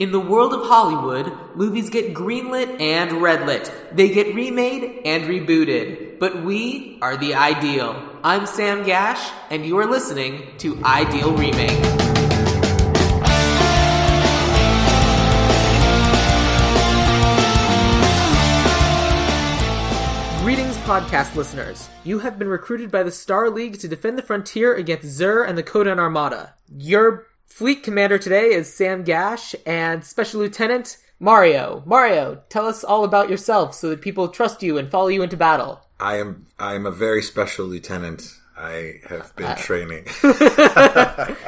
In the world of Hollywood, movies get greenlit and redlit. They get remade and rebooted. But we are the Ideal. I'm Sam Gash, and you are listening to Ideal Remake. Greetings, podcast listeners. You have been recruited by the Star League to defend the frontier against Xur and the Kodan Armada. Your fleet commander today is Sam Gash, and Special Lieutenant Mario. Mario, tell us all about yourself so that people trust you and follow you into battle. I am a very special lieutenant. I have been training.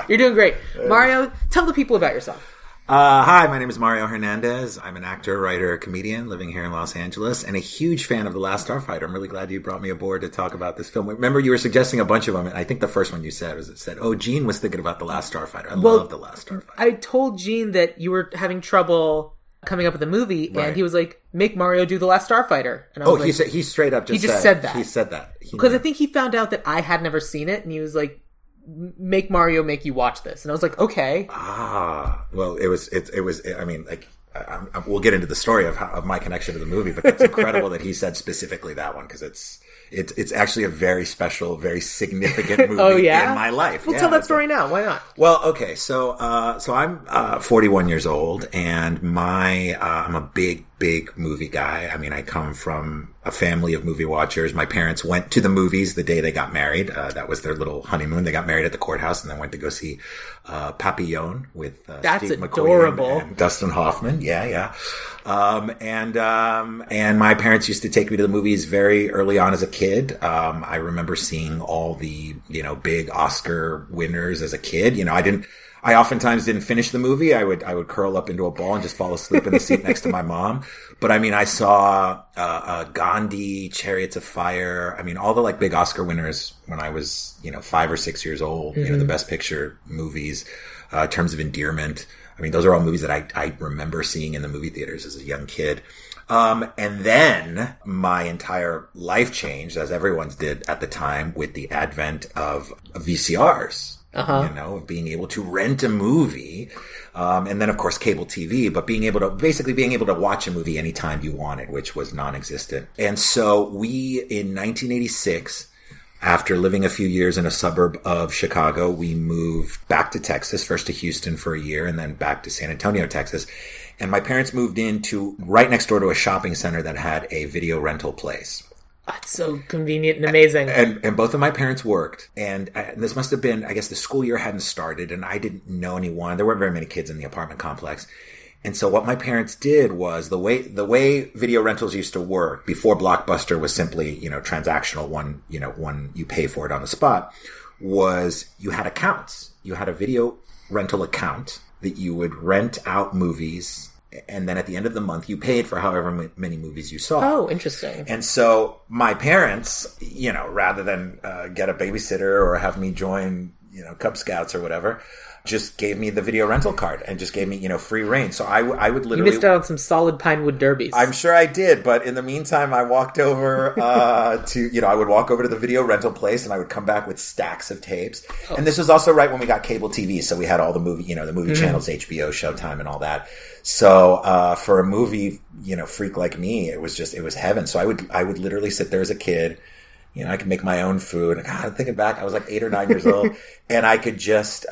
You're doing great. Mario, tell the people about yourself. Hi, my name is Mario Hernandez. I'm an actor, writer, comedian living here in Los Angeles, and a huge fan of The Last Starfighter. I'm really glad you brought me aboard to talk about this film. Remember, you were suggesting a bunch of them, and I think the first one you said was, oh, Gene was thinking about The Last Starfighter. I love The Last Starfighter. I told Gene that you were having trouble coming up with the movie, right, and he was like, make Mario do The Last Starfighter. And I was he straight up just said that. He said that. Because I think he found out that I had never seen it, and he was like, make Mario make you watch this. And I was like, okay. Well, we'll get into the story of my connection to the movie, but it's incredible that he said specifically that one, because it's actually a very special, very significant movie in my life. Well, tell that story now. Why not? Well, okay. So I'm 41 years old, and I'm a big movie guy. I mean, I come from a family of movie watchers. My parents went to the movies the day they got married. That was their little honeymoon. They got married at the courthouse and then went to go see Papillon with Steve McQueen and Dustin Hoffman. Yeah. And my parents used to take me to the movies very early on as a kid. I remember seeing all the, big Oscar winners as a kid. I oftentimes didn't finish the movie. I would curl up into a ball and just fall asleep in the seat next to my mom. But I saw Gandhi, Chariots of Fire. All the big Oscar winners when I was 5 or 6 years old. Mm-hmm. The Best Picture movies, Terms of Endearment. Those are all movies that I remember seeing in the movie theaters as a young kid. And then my entire life changed, as everyone's did at the time, with the advent of VCRs. Uh-huh. Of being able to rent a movie, and then of course cable TV, but being able to watch a movie anytime you wanted, which was non-existent. And so we, in 1986, after living a few years in a suburb of Chicago, we moved back to Texas, first to Houston for a year and then back to San Antonio, Texas. And my parents moved into right next door to a shopping center that had a video rental place. That's so convenient and amazing. And both of my parents worked. And this must have been, I guess, the school year hadn't started, and I didn't know anyone. There weren't very many kids in the apartment complex. And so what my parents did was, the way video rentals used to work before Blockbuster was simply, transactional, one you pay for it on the spot, was you had accounts. You had a video rental account that you would rent out movies, and then at the end of the month, you paid for however many movies you saw. Oh, interesting. And so my parents, rather than get a babysitter or have me join, Cub Scouts or whatever, just gave me the video rental card and just gave me, free reign. So I would literally... You missed out on some solid Pinewood derbies. I'm sure I did. But in the meantime, I walked over I would walk over to the video rental place and I would come back with stacks of tapes. Oh. And this was also right when we got cable TV. So we had all the movie, the movie mm-hmm. channels, HBO, Showtime and all that. So for a movie, freak like me, it was heaven. So I would literally sit there as a kid. I could make my own food. God, thinking back, I was like 8 or 9 years old, and I could just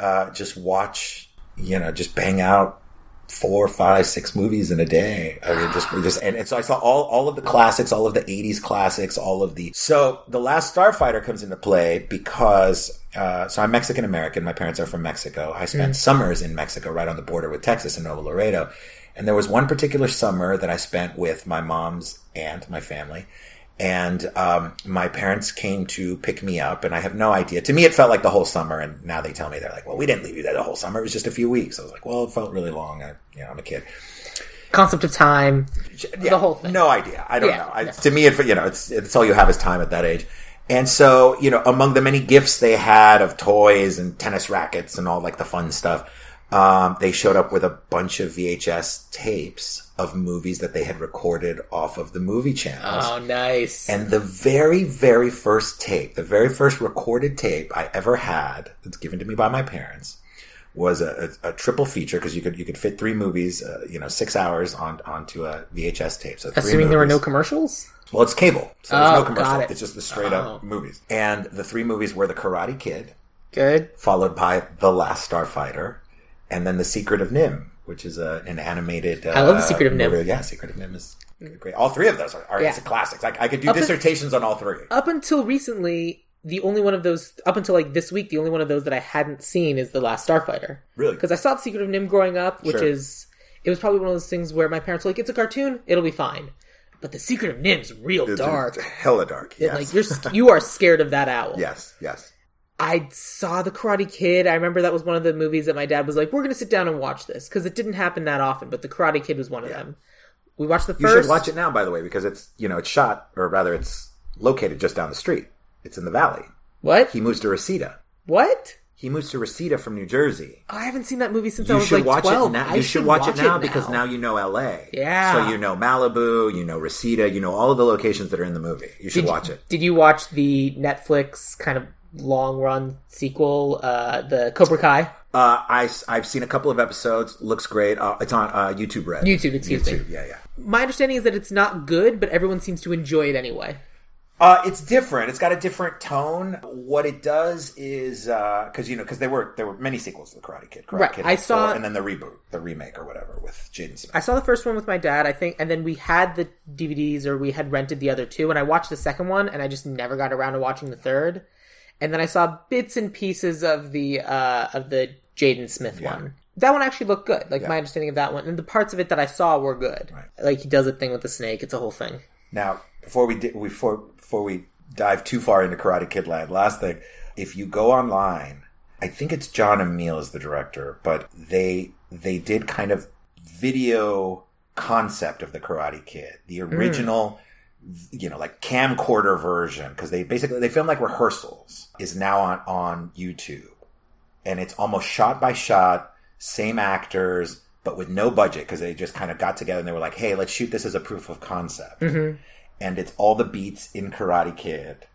watch, just bang out 4, 5, 6 movies in a day. And so I saw all of the classics, all of the 80s classics, so The Last Starfighter comes into play because, so I'm Mexican American. My parents are from Mexico. I spent summers in Mexico right on the border with Texas in Nuevo Laredo. And there was one particular summer that I spent with my mom's aunt, my family. And my parents came to pick me up, and I have no idea. To me, it felt like the whole summer, and now they tell me, they're like, well, we didn't leave you there the whole summer. It was just a few weeks. I was like, well, it felt really long. I'm a kid. Concept of time, the whole thing. No idea. I don't know. To me, it, it's all you have is time at that age. And so, among the many gifts they had of toys and tennis rackets and all the fun stuff, they showed up with a bunch of VHS tapes of movies that they had recorded off of the movie channels. Oh, nice. And the very, very first tape, the very first recorded tape I ever had, that's given to me by my parents, was a triple feature because you could fit three movies, 6 hours onto a VHS tape. So assuming there were no commercials? Well, it's cable, so there's no commercial. It's just the straight-up movies. And the three movies were The Karate Kid. Good. Followed by The Last Starfighter. And then The Secret of NIMH, which is an animated... I love The Secret of NIMH. Yeah, Secret of NIMH is great. All three of those are classics. I could do dissertations on all three. Up until recently, the only one of those... Up until this week, the only one of those that I hadn't seen is The Last Starfighter. Really? Because I saw The Secret of NIMH growing up, which is... It was probably one of those things where my parents were like, it's a cartoon, it'll be fine. But The Secret of NIMH's real dark. It's hella dark, yes. You are scared of that owl. Yes, yes. I saw The Karate Kid. I remember that was one of the movies that my dad was like, we're going to sit down and watch this. Because it didn't happen that often, but The Karate Kid was one of them. We watched the first. You should watch it now, by the way, because it's, it's shot, or rather it's located just down the street. It's in the valley. What? He moves to Reseda. What? He moves to Reseda from New Jersey. Oh, I haven't seen that movie since I was 12. You should watch it now because now you know L.A. Yeah. So you know Malibu, you know Reseda, you know all of the locations that are in the movie. You should watch it. Did you watch the Netflix kind of long-run sequel, the Cobra Kai? I've seen a couple of episodes. Looks great. It's on YouTube Red. YouTube, excuse me. Yeah. My understanding is that it's not good, but everyone seems to enjoy it anyway. It's different. It's got a different tone. What it does is because there were many sequels to The Karate Kid. And then the reboot, the remake or whatever with Jaden Smith. I saw the first one with my dad, I think, and then we had the DVDs or we had rented the other two, and I watched the second one, and I just never got around to watching the third. And then I saw bits and pieces of the Jaden Smith one. That one actually looked good. My understanding of that one, and the parts of it that I saw were good. Right. He does a thing with the snake. It's a whole thing. Now, before we dive too far into Karate Kid Land, last thing, if you go online, I think it's John Emile is the director, but they did kind of video concept of The Karate Kid, the original, camcorder version, because they film rehearsals, is now on YouTube, and it's almost shot by shot, same actors, but with no budget, because they just kind of got together and they were like, hey, let's shoot this as a proof of concept. Mm-hmm. And it's all the beats in Karate Kid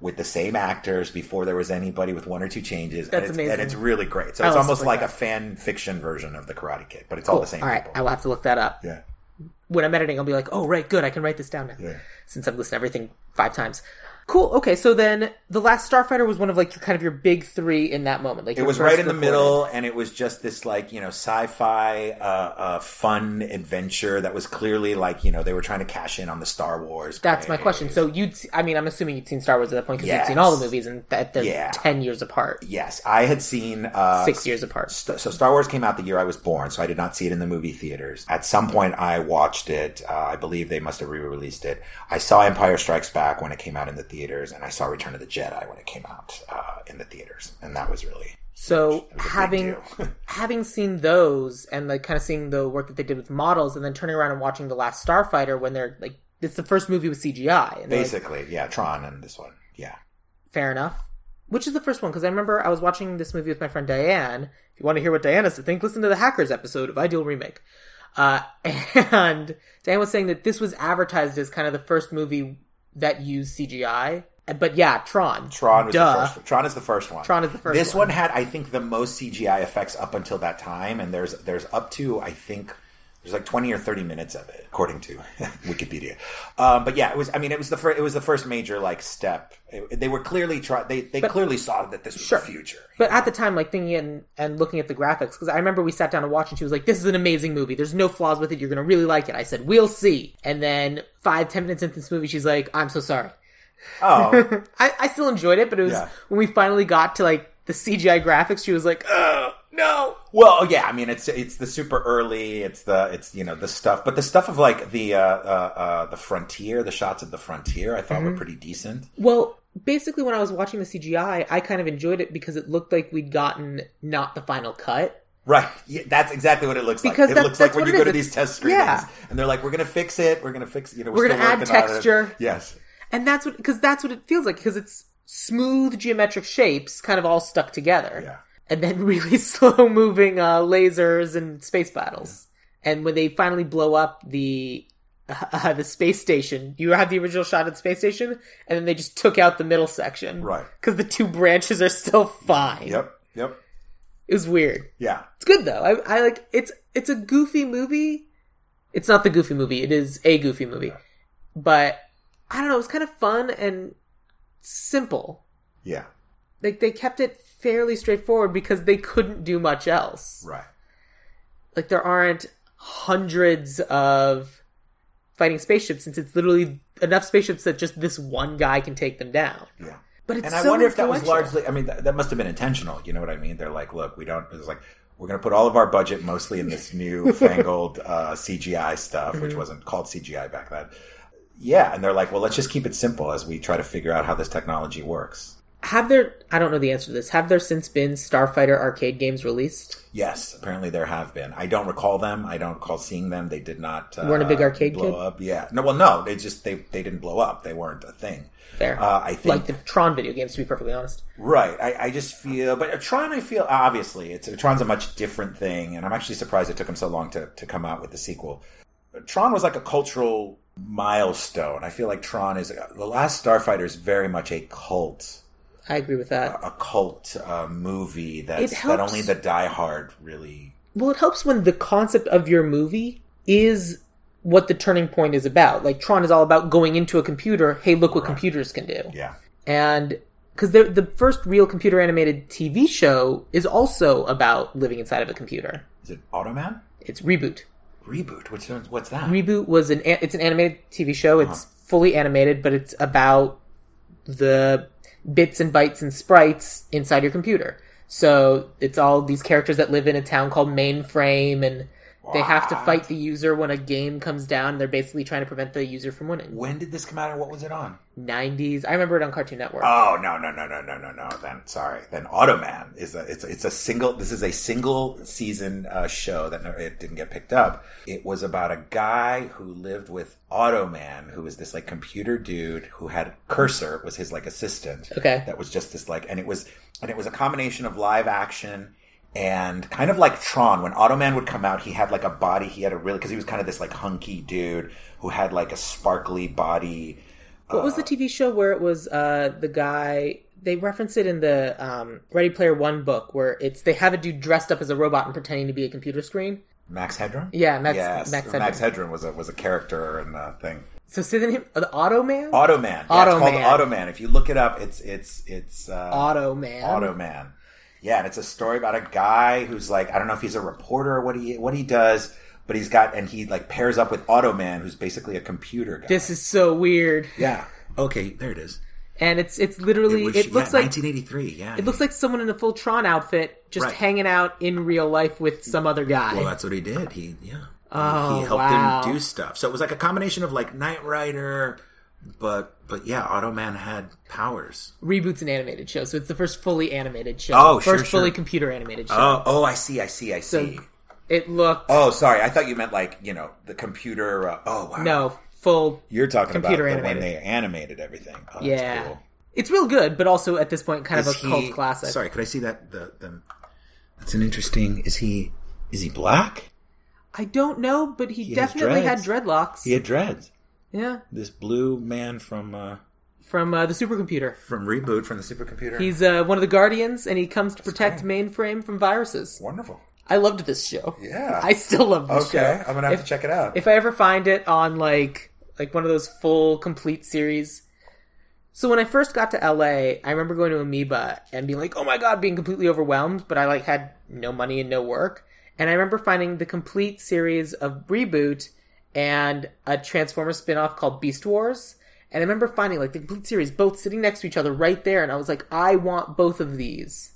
with the same actors before there was anybody, with one or two changes. That's amazing. And it's really great. So it's almost like a fan fiction version of The Karate Kid, but it's all the same people. I will have to look that up. Yeah. When I'm editing, I'll be like, oh, right, good, I can write this down now. Yeah. Since I've listened to everything 5 times. Cool. Okay, so then The Last Starfighter was one of your big three in that moment. It was right in the middle, and it was just this sci-fi fun adventure that was clearly they were trying to cash in on the Star Wars. That's my question. So I'm assuming you'd seen Star Wars at that point because you'd seen all the movies, and that they're 10 years apart. Yes, I had seen 6 years apart. So Star Wars came out the year I was born, so I did not see it in the movie theaters. At some point, I watched it. I believe they must have re-released it. I saw Empire Strikes Back when it came out in the theaters, and I saw Return of the Jedi when it came out in the theaters, and that was really having seen those and kind of seeing the work that they did with models, and then turning around and watching The Last Starfighter when they're it's the first movie with CGI, and basically Tron and this one, fair enough. Which is the first one? Because I remember I was watching this movie with my friend Diane. If you want to hear what Diane has to think, listen to the Hackers episode of Ideal Remake. And Diane was saying that this was advertised as kind of the first movie that used CGI. But Tron. Tron is the first one. This one had, I think, the most CGI effects up until that time, and there's up to, I think, there's 20 or 30 minutes of it, according to Wikipedia. It was the first major step. They were clearly clearly saw that this was the future. But at the time, thinking and looking at the graphics, because I remember we sat down and watched, and she was like, "This is an amazing movie. There's no flaws with it. You're gonna really like it." I said, "We'll see." And then 5-10 minutes into this movie, she's like, "I'm so sorry." Oh, I still enjoyed it, but it was when we finally got to the CGI graphics, she was like, "Ugh." No. Well, yeah. I mean, it's the super early. It's the stuff, but the stuff of the frontier, the shots of the frontier, I thought were pretty decent. Well, basically, when I was watching the CGI, I kind of enjoyed it because it looked like we'd gotten not the final cut. Right. Yeah, that's exactly what it looks like. It looks like when you go to these test screenings, and they're like, "We're going to fix it. We're going to fix. We're going to add texture." Yes. And that's what it feels like, because it's smooth geometric shapes kind of all stuck together. Yeah. And then really slow-moving lasers and space battles. Yeah. And when they finally blow up the space station, you have the original shot of the space station, and then they just took out the middle section. Right. Because the two branches are still fine. Yep. It was weird. Yeah. It's good though. I like it's a goofy movie. It's not the Goofy movie. It is a Goofy movie. But I don't know, it was kind of fun and simple. Yeah. Like they kept it fairly straightforward because they couldn't do much else. Right. Like there aren't hundreds of fighting spaceships since it's literally enough spaceships that just this one guy can take them down. Yeah. But it's I wonder if that was largely, I mean, that must have been intentional. You know what I mean? They're like, look, we're going to put all of our budget mostly in this new fangled CGI stuff, mm-hmm. which wasn't called CGI back then. Yeah. And they're like, well, let's just keep it simple as we try to figure out how this technology works. I don't know the answer to this. Have there since been Starfighter arcade games released? Yes. Apparently there have been. I don't recall them. I don't recall seeing them. They did not weren't a big arcade blow kid? Up. Yeah. No, well, no. They didn't blow up. They weren't a thing. Fair. I think, like the Tron video games, to be perfectly honest. Right. I just feel... But Tron, I feel... Obviously, Tron's a much different thing, and I'm actually surprised it took him so long to come out with the sequel. Tron was like a cultural milestone. I feel like Tron is... The Last Starfighter is very much a cult... I agree with that. A cult movie that only the diehard really... Well, it helps when the concept of your movie is what the turning point is about. Like, Tron is all about going into a computer, hey, look what computers can do. Yeah. And... Because the first real computer-animated TV show is also about living inside of a computer. Is it Automan? It's Reboot. Reboot? What's that? Reboot was it's an animated TV show. It's fully animated, but it's about the... bits and bytes and sprites inside your computer. So it's all these characters that live in a town called Mainframe, and they have to fight the user when a game comes down, and they're basically trying to prevent the user from winning. When did this come out, and what was it on? 90s. I remember it on Cartoon Network. Oh, no. Then Automan is a single season show that it didn't get picked up. It was about a guy who lived with Automan, who was this like computer dude who had Cursor, was his like assistant. Okay. That was just this like, and it was a combination of live action. And kind of like Tron, when Automan would come out, he had like a body, because he was kind of this like hunky dude who had like a sparkly body. What was the TV show where it was the guy, they reference it in the Ready Player One book, where they have a dude dressed up as a robot and pretending to be a computer screen? Max Headroom? Yeah, Max Headroom. Max Headroom was a character in the thing. So say the name of the Automan? Automan. Yeah, it's called Automan. If you look it up, it's Automan. Automan. Yeah, and it's a story about a guy who's like, I don't know if he's a reporter or what he does, but he like pairs up with Automan, who's basically a computer guy. This is so weird. Yeah. Okay, there it is. And it's literally it looks like 1983. Yeah. It looks like someone in a full Tron outfit just hanging out in real life with some other guy. Well, that's what he did. He helped him do stuff. So it was like a combination of like Knight Rider. But yeah, Automan had powers. Reboot's an animated show, so it's the first fully animated show. Oh, sure, first fully computer animated show. Oh, I see. So it looked... Oh, sorry. I thought you meant like, you know, the computer... oh, wow. No, full You're talking computer about animated. When they animated everything. Oh, yeah. That's cool. It's real good, but also at this point kind of a cult classic. Sorry, could I see that? That's an interesting... Is he black? I don't know, but he definitely had dreadlocks. He had dreads. Yeah. This blue man from the supercomputer. From Reboot, from the supercomputer. He's one of the guardians, and he comes to protect Mainframe from viruses. Wonderful. I loved this show. Yeah. I still love this show. Okay, I'm going to have to check it out. If I ever find it on like one of those full, complete series. So when I first got to L.A., I remember going to Amoeba and being like, oh my God, being completely overwhelmed, but I like had no money and no work. And I remember finding the complete series of Reboot and a Transformers spinoff called Beast Wars. And I remember finding like the complete series both sitting next to each other right there, and I was like, I want both of these.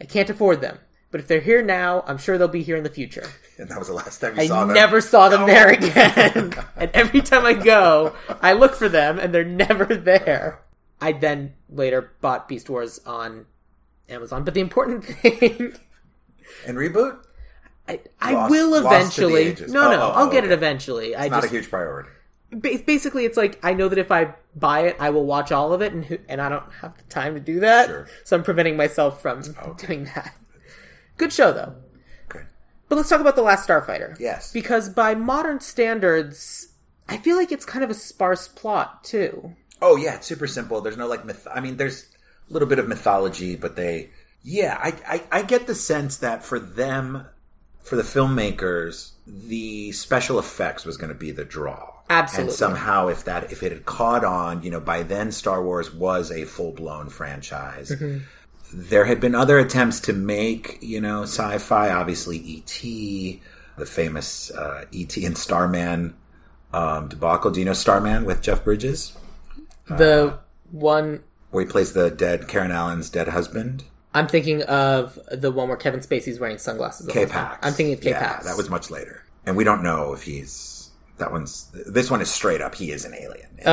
I can't afford them. But if they're here now, I'm sure they'll be here in the future. And that was the last time I saw them. I never saw them there again. And every time I go, I look for them, and they're never there. I then later bought Beast Wars on Amazon. But the important thing... And Reboot? I will eventually. I'll get it eventually. It's not a huge priority. Basically, it's like I know that if I buy it, I will watch all of it, and I don't have the time to do that. Sure. So I'm preventing myself from doing that. Good show, though. Okay. But let's talk about The Last Starfighter. Yes. Because by modern standards, I feel like it's kind of a sparse plot, too. Oh, yeah. It's super simple. There's no, like, there's a little bit of mythology, but they... Yeah, I get the sense that for them, for the filmmakers, the special effects was going to be the draw. Absolutely. And somehow if it had caught on, you know, by then Star Wars was a full-blown franchise. Mm-hmm. There had been other attempts to make, you know, sci-fi, obviously E.T., the famous E.T. and Starman debacle. Do you know Starman with Jeff Bridges? The one... where he plays the dead, Karen Allen's dead husband. I'm thinking of the one where Kevin Spacey's wearing sunglasses. K-Pax. I'm thinking of K-Pax. Yeah, that was much later. And we don't know if he's... This one is straight up. He is an alien. In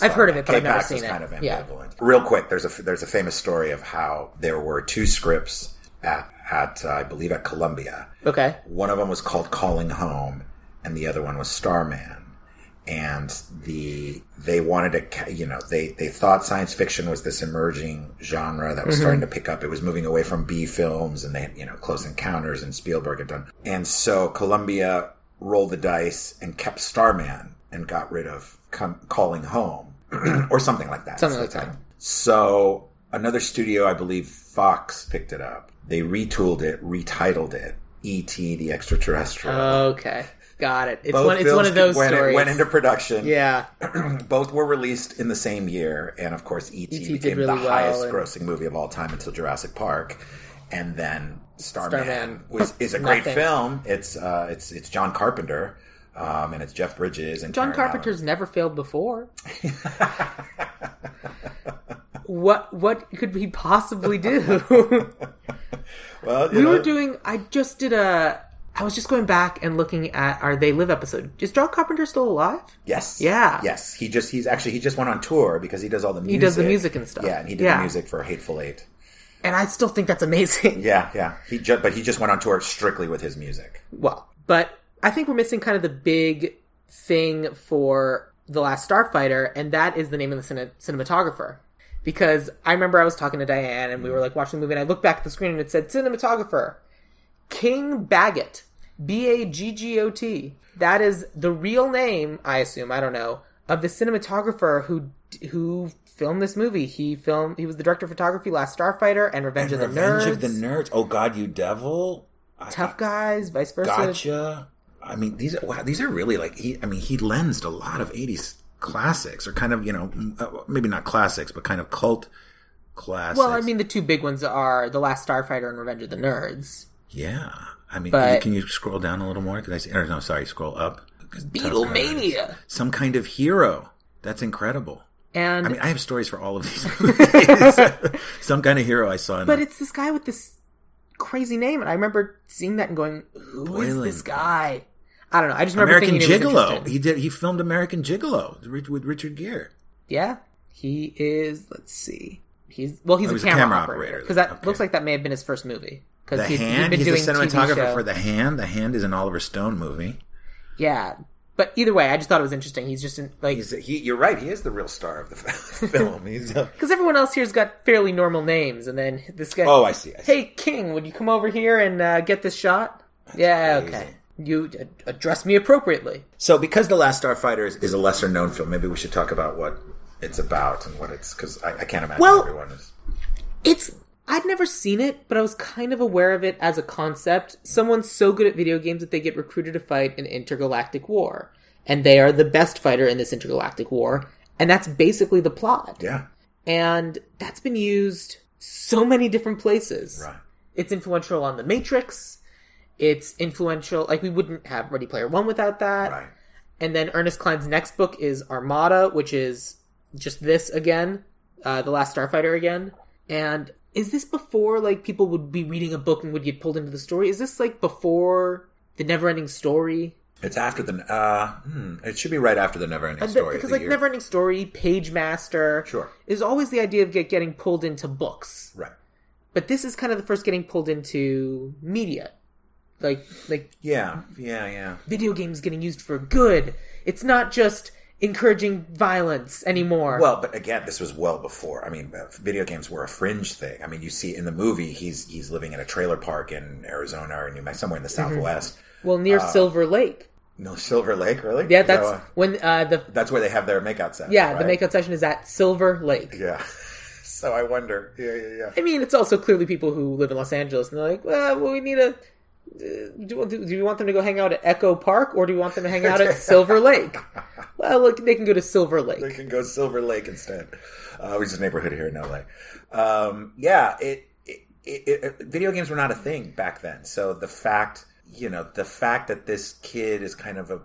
I've heard of it, but K-Pax I've never seen it. K-Pax is kind of ambivalent. Yeah. Real quick, there's a famous story of how there were two scripts at I believe at Columbia. Okay. One of them was called Calling Home, and the other one was Starman. And they wanted to, you know, they thought science fiction was this emerging genre that was starting to pick up. It was moving away from B films, and they had, you know, Close Encounters and Spielberg had done. And so Columbia rolled the dice and kept Starman and got rid of Calling Home or something like that. Something like that. So another studio, I believe Fox, picked it up. They retooled it, retitled it E.T. the Extraterrestrial. Okay. Got it. It's one of those stories. It went into production. Yeah. Both were released in the same year. And, of course, E.T. became the highest-grossing movie of all time until Jurassic Park. And then Starman is a great film. It's John Carpenter, and it's Jeff Bridges. And John Carpenter's never failed before. What could he possibly do? Well, we were doing... I was just going back and looking at our They Live episode. Is John Carpenter still alive? Yes. Yeah. Yes. He just went on tour because he does all the music. He does the music and stuff. Yeah, and he did the music for Hateful Eight. And I still think that's amazing. Yeah, yeah. But he just went on tour strictly with his music. Well, but I think we're missing kind of the big thing for The Last Starfighter, and that is the name of the cinematographer. Because I remember I was talking to Diane, and we were like watching the movie, and I looked back at the screen, and it said, cinematographer. King Baggott, B-A-G-G-O-T. That is the real name, I assume, I don't know, of the cinematographer who filmed this movie. He was the director of photography, Last Starfighter, and Revenge of the Nerds. Revenge of the Nerds. Oh, God, you devil. Tough Guys, vice versa. Gotcha. I mean, these are really like, he lensed a lot of 80s classics, or kind of, you know, maybe not classics, but kind of cult classics. Well, I mean, the two big ones are The Last Starfighter and Revenge of the Nerds. Yeah. I mean, can you scroll down a little more? Scroll up. Beatlemania. Some Kind of Hero. That's incredible. And I mean, I have stories for all of these movies. Some Kind of Hero I saw. But it's this guy with this crazy name. And I remember seeing that and going, who is this guy? I don't know. I just remember thinking he was interested. He filmed American Gigolo with Richard Gere. Yeah. He is, let's see. He's a camera operator. Because that looks like that may have been his first movie. Because he's a cinematographer for The Hand. The Hand is an Oliver Stone movie. Yeah, but either way, I just thought it was interesting. He's just you're right. He is the real star of the film. Because everyone else here's got fairly normal names, and then this guy. Oh, I see. Hey, King, would you come over here and get this shot? That's crazy. Okay. You address me appropriately. So, because The Last Starfighter is a lesser known film, maybe we should talk about what it's about and what it's because I can't imagine everyone is. I'd never seen it, but I was kind of aware of it as a concept. Someone's so good at video games that they get recruited to fight an intergalactic war. And they are the best fighter in this intergalactic war. And that's basically the plot. Yeah. And that's been used so many different places. Right. It's influential on The Matrix. It's influential... Like, we wouldn't have Ready Player One without that. Right. And then Ernest Cline's next book is Armada, which is just this again. The Last Starfighter again. And... Is this before, like, people would be reading a book and would get pulled into the story? Is this, like, before The Neverending Story? It's after it should be right after The Neverending Story. Because, like, Neverending Story, Page Master. Sure. Is always the idea of getting pulled into books. Right. But this is kind of the first getting pulled into media. Like... Yeah. Video games getting used for good. It's not just... encouraging violence anymore. Well, but again, this was well before. I mean, video games were a fringe thing. I mean, you see in the movie, he's living in a trailer park in Arizona or New Mexico, somewhere in the Southwest. Well, near Silver Lake. No, Silver Lake, really? Yeah, that's where they have their makeout session. Yeah, right? The makeout session is at Silver Lake. Yeah. So I wonder. Yeah. I mean, it's also clearly people who live in Los Angeles, and they're like, well, we need a... Do you want them to go hang out at Echo Park, or do you want them to hang out at Silver Lake? Well, look, they can go to Silver Lake. They can go to Silver Lake instead, which is a neighborhood here in LA. Video games were not a thing back then, so the fact that this kid is kind of a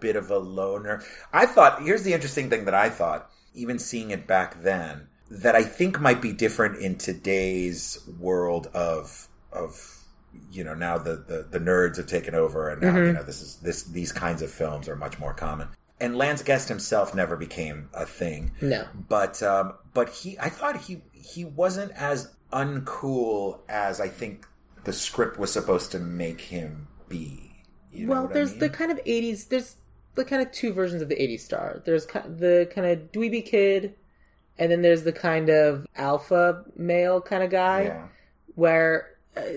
bit of a loner. I thought, here's the interesting thing that I thought, even seeing it back then, that I think might be different in today's world of now the nerds have taken over, and now these kinds of films are much more common. And Lance Guest himself never became a thing. No, but I thought he wasn't as uncool as I think the script was supposed to make him be. You know, well, there's the kind of 80s. There's the kind of two versions of the 80s star. There's the kind of dweeby kid, and then there's the kind of alpha male kind of guy, where.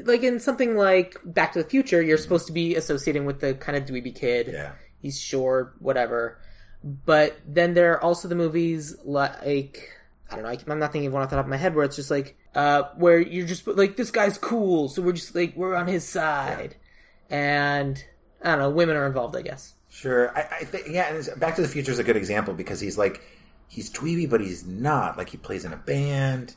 Like in something like Back to the Future, you're supposed to be associating with the kind of dweeby kid. Yeah. He's short, whatever. But then there are also the movies like, I don't know, I'm not thinking of one off the top of my head, where it's just like, where you're just like, this guy's cool, so we're just like, we're on his side. Yeah. And, I don't know, women are involved, I guess. Sure. I think Back to the Future is a good example because he's like, he's dweeby, but he's not. Like, he plays in a band.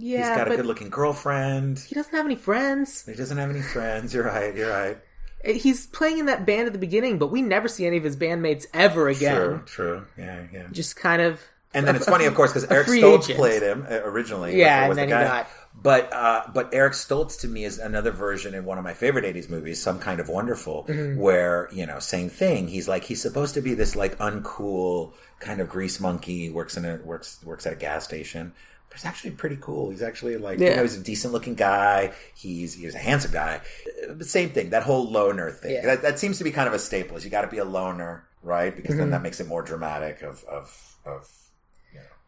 Yeah, he's got a good-looking girlfriend. He doesn't have any friends. You're right. He's playing in that band at the beginning, but we never see any of his bandmates ever again. True. Yeah. Just kind of... And then it's funny, of course, because Eric Stoltz played him originally. Yeah, and then he got... But Eric Stoltz, to me, is another version in one of my favorite 80s movies, Some Kind of Wonderful, where, same thing. He's like, he's supposed to be this, like, uncool kind of grease monkey, works at a gas station. But he's actually pretty cool. He's actually he's a decent-looking guy. He's a handsome guy. But same thing, that whole loner thing. Yeah. That seems to be kind of a staple. Is you got to be a loner, right? Because then that makes it more dramatic of.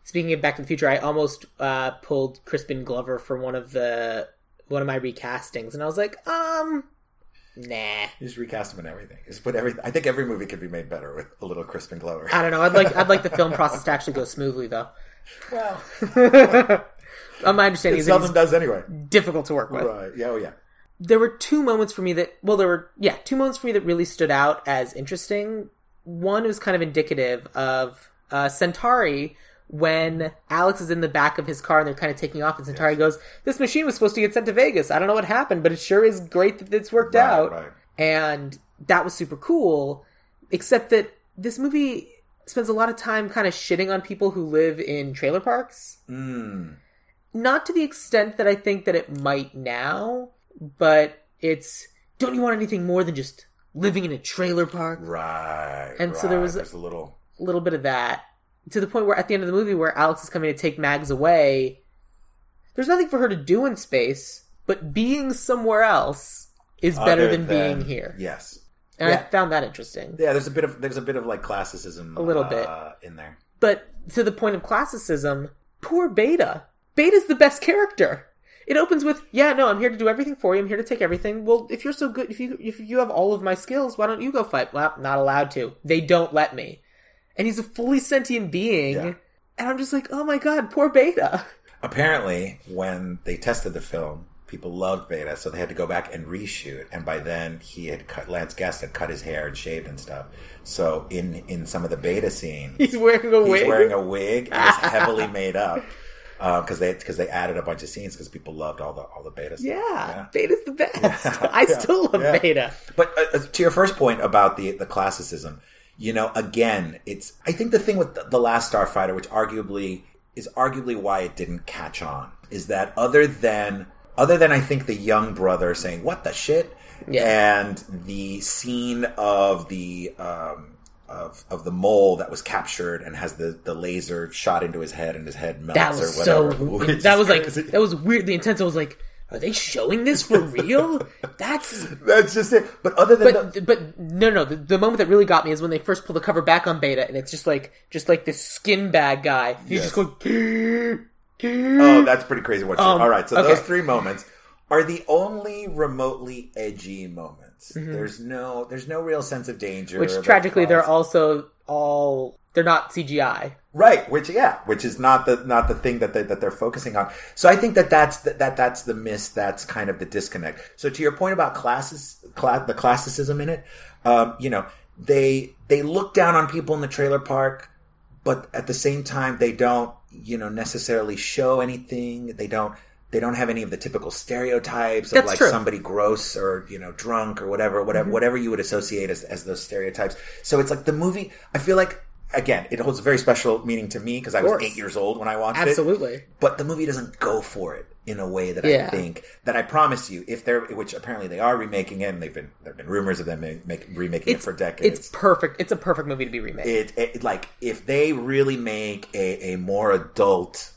Speaking of Back to the Future, I almost pulled Crispin Glover for one of my recastings, and I was like, nah. You just recast him in everything. Just put everything. I think every movie could be made better with a little Crispin Glover. I don't know. I'd like the film process to actually go smoothly, though. Well, my understanding is that does anyway. Difficult to work with. Right. Yeah. Oh, yeah. There were two moments for me that really stood out as interesting. One was kind of indicative of Centauri when Alex is in the back of his car and they're kind of taking off, and Centauri goes, "This machine was supposed to get sent to Vegas. I don't know what happened, but it sure is great that it's worked out." Right. And that was super cool. Except that this movie spends a lot of time kind of shitting on people who live in trailer parks. Mm. Not to the extent that I think that it might now, but it's, don't you want anything more than just living in a trailer park? Right. And so there was a little bit of that, to the point where at the end of the movie where Alex is coming to take Mags away, there's nothing for her to do in space, but being somewhere else is better than being here. Yes. And I found that interesting. Yeah, there's a bit of like classicism a little bit in there. But to the point of classicism, poor Beta. Beta's the best character. It opens with, I'm here to do everything for you. I'm here to take everything. Well, if you're so good, if you have all of my skills, why don't you go fight? Well, I'm not allowed to. They don't let me. And he's a fully sentient being. Yeah. And I'm just like, oh my God, poor Beta. Apparently, when they tested the film, people loved Beta, so they had to go back and reshoot. And by then, Lance Guest had cut his hair and shaved and stuff. So in some of the Beta scenes, he's wearing a wig, and it's heavily made up because they added a bunch of scenes because people loved all the Beta stuff. Yeah, Beta's the best. Yeah. I still love Beta. But to your first point about the classicism, again, it's I think the thing with the Last Starfighter, which is arguably why it didn't catch on, is that other than I think the young brother saying, what the shit? Yeah. And the scene of the of the mole that was captured and has the laser shot into his head and his head melts or whatever. That was weirdly intense. I was like, are they showing this for real? That's just it. But other than the moment that really got me is when they first pull the cover back on Beta, and it's just like this skin bag guy. He's just going oh, that's pretty crazy. All right, so those 3 moments are the only remotely edgy moments. Mm-hmm. There's no real sense of danger. Which tragically, they're not CGI. Right, which is not the thing that they're focusing on. So I think that's the miss. That's kind of the disconnect. So to your point about the classicism in it, they look down on people in the trailer park, but at the same time they don't, necessarily show anything. They don't have any of the typical stereotypes of somebody gross or, drunk or whatever, mm-hmm. whatever you would associate as those stereotypes. So it's like the movie, I feel like, again, it holds a very special meaning to me because I was 8 years old when I watched it. Absolutely. But the movie doesn't go for it in a way that I think that I promise you, which apparently they are remaking it, and there have been rumors of them remaking it for decades. It's perfect. It's a perfect movie to be remade. It if they really make a more adult,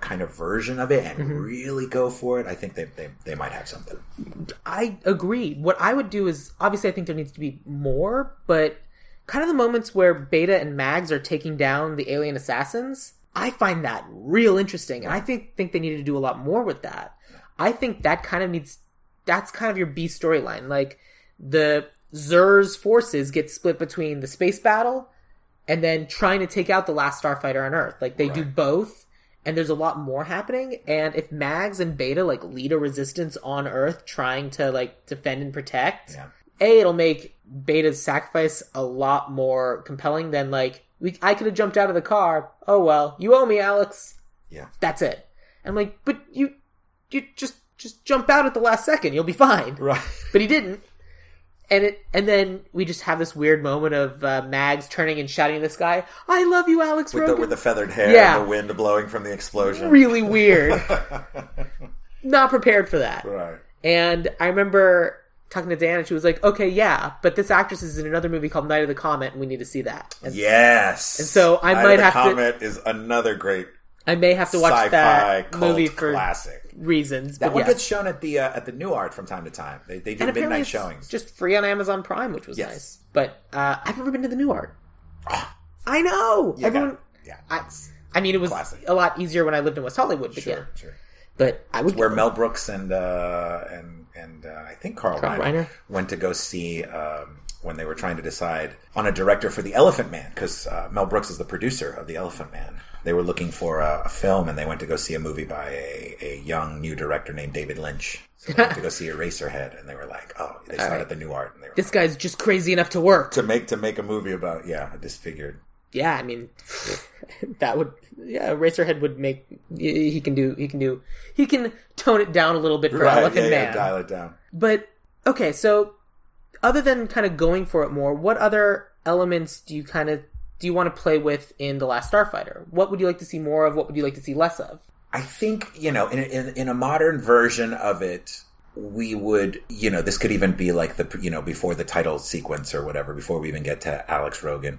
kind of version of it and mm-hmm. really go for it, I think they might have something. I agree. What I would do is, obviously I think there needs to be more, but kind of the moments where Beta and Mags are taking down the alien assassins, I find that real interesting. And I think they needed to do a lot more with that. I think that kind of that's kind of your B storyline. Like, the Xur's forces get split between the space battle and then trying to take out the last starfighter on Earth. Like, they do both, and there's a lot more happening. And if Mags and Beta, lead a resistance on Earth trying to, defend and protect... Yeah. It'll make Beta's sacrifice a lot more compelling than, I could have jumped out of the car. Oh, well, you owe me, Alex. Yeah. That's it. And I'm like, but you just jump out at the last second. You'll be fine. Right. But he didn't. And then we just have this weird moment of Mags turning and shouting at this guy, I love you, Alex Rogan. With the feathered hair and the wind blowing from the explosion. Really weird. Not prepared for that. Right. And I remember... talking to Diane, and she was like, okay, yeah, but this actress is in another movie called Night of the Comet, and we need to see that. And, yes. And so I might have to... Night of the Comet is another great I may have to watch that movie for classic reasons. That one gets shown at the New Art from time to time. They do midnight showings. Just free on Amazon Prime, which was nice. But I've never been to the New Art. I know! Yeah, everyone... Yeah. It was classic. A lot easier when I lived in West Hollywood. But sure. But I would where Mel Brooks and I think Carl Reiner went to go see when they were trying to decide on a director for The Elephant Man, because Mel Brooks is the producer of The Elephant Man. They were looking for a film, and they went to go see a movie by a young new director named David Lynch. So they went to go see Eraserhead, and they were like, "Oh, they started the New Art." And they were this guy's just crazy enough to work to make a movie about a disfigured. Yeah, that would. Yeah, Eraserhead would make. He can tone it down a little bit for Elephant Man. Yeah, dial it down. But okay, so other than kind of going for it more, what other elements do you want to play with in The Last Starfighter? What would you like to see more of? What would you like to see less of? I think in a modern version of it, we would, this could even be the before the title sequence or whatever, before we even get to Alex Rogan,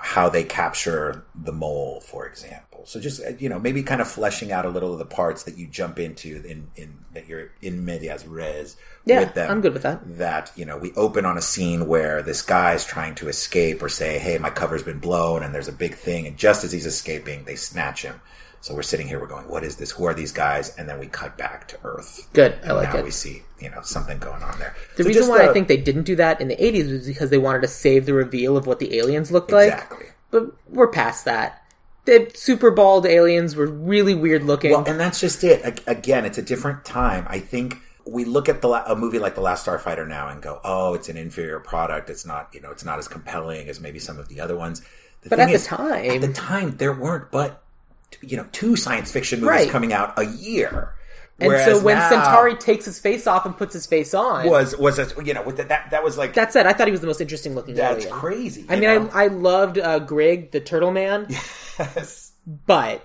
how they capture the mole, for example. So just, maybe kind of fleshing out a little of the parts that you jump into in that you're in medias res with them. I'm good with that. That, we open on a scene where this guy's trying to escape or say, hey, my cover's been blown and there's a big thing. And just as he's escaping, they snatch him. So we're sitting here, we're going, what is this? Who are these guys? And then we cut back to Earth. Good, I like it. And now we see, something going on there. The reason why I think they didn't do that in the 80s was because they wanted to save the reveal of what the aliens looked like. Exactly. But we're past that. The super bald aliens were really weird looking. Well, and that's just it. Again, it's a different time. I think we look at a movie like The Last Starfighter now and go, oh, it's an inferior product. It's not, it's not as compelling as maybe some of the other ones. But at the time, there weren't, but... two science fiction movies coming out a year. And whereas so when Centauri takes his face off and puts his face on... That was like... That said, I thought he was the most interesting looking alien. That's crazy. I loved Grig, the turtle man. Yes. But...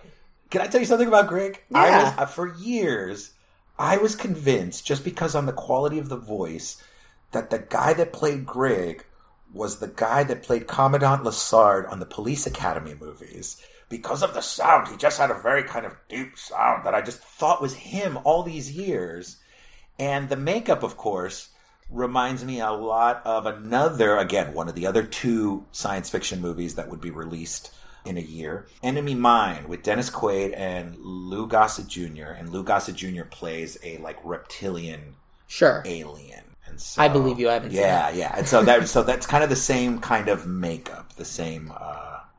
Can I tell you something about Grig? Yeah. For years, I was convinced, just because on the quality of the voice, that the guy that played Grig was the guy that played Commandant Lassard on the Police Academy movies. Because of the sound, he just had a very kind of deep sound that I just thought was him all these years. And the makeup, of course, reminds me a lot of one of the other two science fiction movies that would be released in a year, Enemy Mine, with Dennis Quaid and Lou Gossett Jr. And Lou Gossett Jr. plays a reptilian alien. And so, I believe you. I haven't seen it. And so that's kind of the same kind of makeup, the same.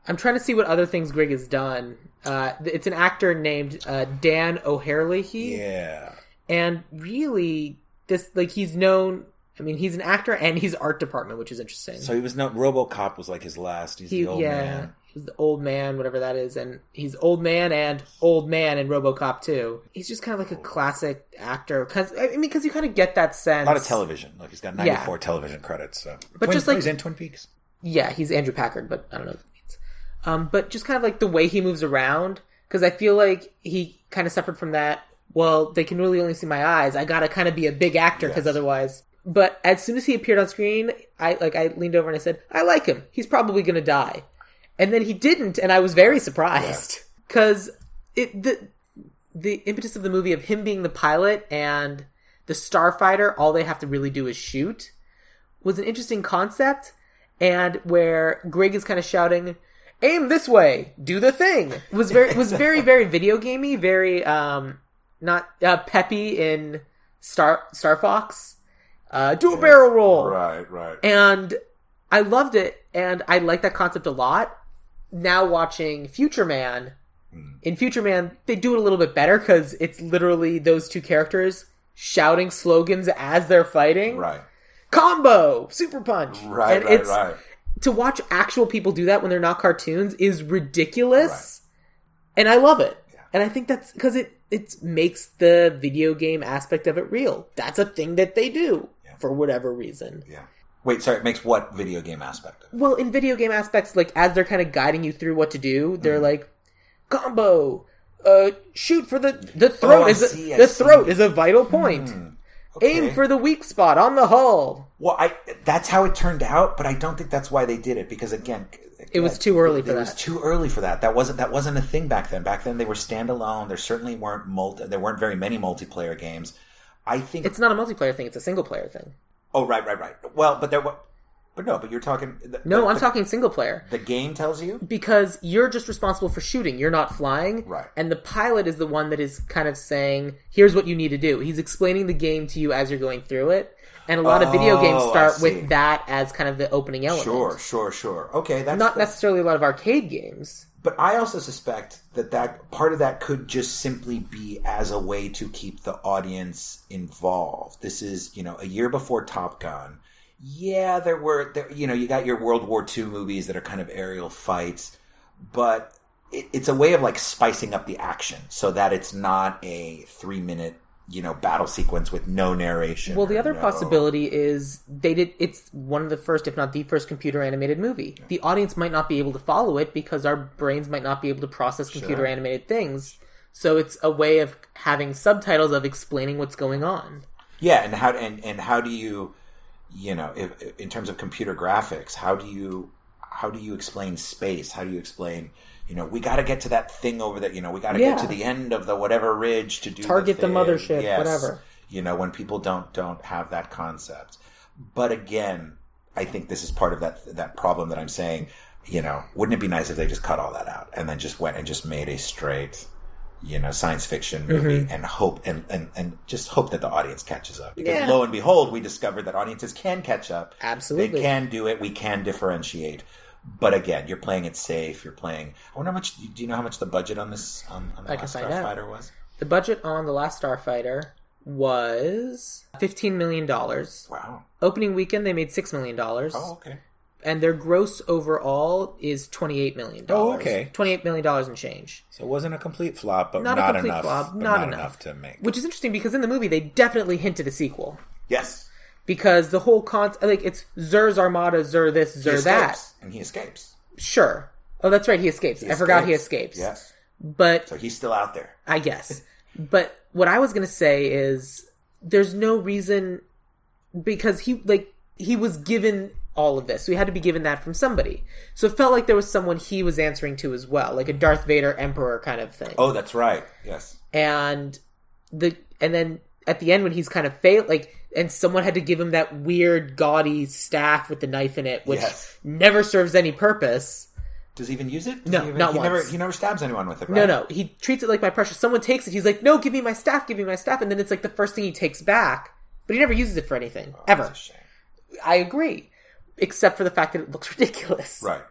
I'm trying to see what other things Grigg has done. It's an actor named Dan O'Herlihy. Yeah. And really, this, like, he's known... I mean, he's an actor and he's art department, which is interesting. So he was not... RoboCop was like his last. He's the old man. He's the old man, whatever that is. And he's old man in RoboCop 2. He's just kind of like a classic actor. Because you kind of get that sense. A lot of television. Like, he's got 94 television credits. So. But just like... He's in Twin Peaks. Yeah, he's Andrew Packard, but I don't know what that means. But just kind of like the way he moves around. Because I feel like he kind of suffered from that. Well, they can really only see my eyes. I gotta kind of be a big actor because otherwise... But as soon as he appeared on screen, I leaned over and I said, I like him. He's probably going to die. And then he didn't, and I was very surprised. Because the impetus of the movie of him being the pilot and the starfighter, all they have to really do is shoot, was an interesting concept. And where Grigg is kind of shouting, aim this way, do the thing, was very, very video gamey, very not peppy in Star Fox. Do a barrel roll. Right. And I loved it, and I like that concept a lot. Now watching Future Man, in Future Man, they do it a little bit better because it's literally those two characters shouting slogans as they're fighting. Right. Combo! Super punch! Right. To watch actual people do that when they're not cartoons is ridiculous, and I love it. Yeah. And I think that's because it makes the video game aspect of it real. That's a thing that they do for whatever reason. Yeah. Wait, sorry. It makes what video game aspect of it? Well, in video game aspects, like as they're kind of guiding you through what to do, they're like combo, shoot for the throat. The throat is a vital point. Okay. Aim for the weak spot on the hull. Well, that's how it turned out, but I don't think that's why they did it because again. It was too early for that. That wasn't a thing back then. Back then they were standalone. There certainly weren't there weren't very many multiplayer games. I think it's not a multiplayer thing, it's a single player thing. Oh, right. Well, but there were you're talking I'm talking single player. The game tells you? Because you're just responsible for shooting. You're not flying. Right. And the pilot is the one that is kind of saying, here's what you need to do. He's explaining the game to you as you're going through it. And a lot of video games start with that as kind of the opening element. Sure. Okay, that's... Not necessarily a lot of arcade games. But I also suspect that part of that could just simply be as a way to keep the audience involved. This is, a year before Top Gun. Yeah, there were you got your World War II movies that are kind of aerial fights. But it's a way of, like, spicing up the action so that it's not a 3-minute... battle sequence with no narration. Well, the other possibility is it's one of the first, if not the first, computer animated movie. Yeah. The audience might not be able to follow it because our brains might not be able to process computer animated things. So it's a way of having subtitles of explaining what's going on. Yeah, and how do you, if, in terms of computer graphics, how do you explain space? How do you explain we got to get to that thing over there. We got to get to the end of the whatever ridge to do target the mothership, whatever. When people don't have that concept. But again, I think this is part of that problem that I'm saying. Wouldn't it be nice if they just cut all that out and then just went and just made a straight, science fiction movie and hope and just hope that the audience catches up? Because lo and behold, we discovered that audiences can catch up. Absolutely, they can do it. We can differentiate. But again, you're playing it safe. You're playing. I wonder how much. Do you know how much the budget on this on the Last Starfighter was? The budget on the Last Starfighter was $15 million. Wow! Opening weekend they made $6 million. Oh, okay. And their gross overall is $28 million. Oh, okay. $28 million in change. So it wasn't a complete flop, but not enough to make. Which is interesting because in the movie they definitely hinted a sequel. Yes. Because the whole it's Xur's Armada, Xur this, Xur that. And he escapes. Sure. Oh, that's right. He escapes. I forgot he escapes. Yes. But... So he's still out there. I guess. But what I was going to say is there's no reason... Because he was given all of this. So he had to be given that from somebody. So it felt like there was someone he was answering to as well. Like a Darth Vader Emperor kind of thing. Oh, that's right. Yes. And then... At the end, when he's kind of failed, and someone had to give him that weird, gaudy staff with the knife in it, which never serves any purpose. Does he even use it? No, not once. He never stabs anyone with it, right? No. He treats it like my precious. Someone takes it. He's like, no, give me my staff. And then it's like the first thing he takes back. But he never uses it for anything, ever. That's a shame. I agree. Except for the fact that it looks ridiculous. Right.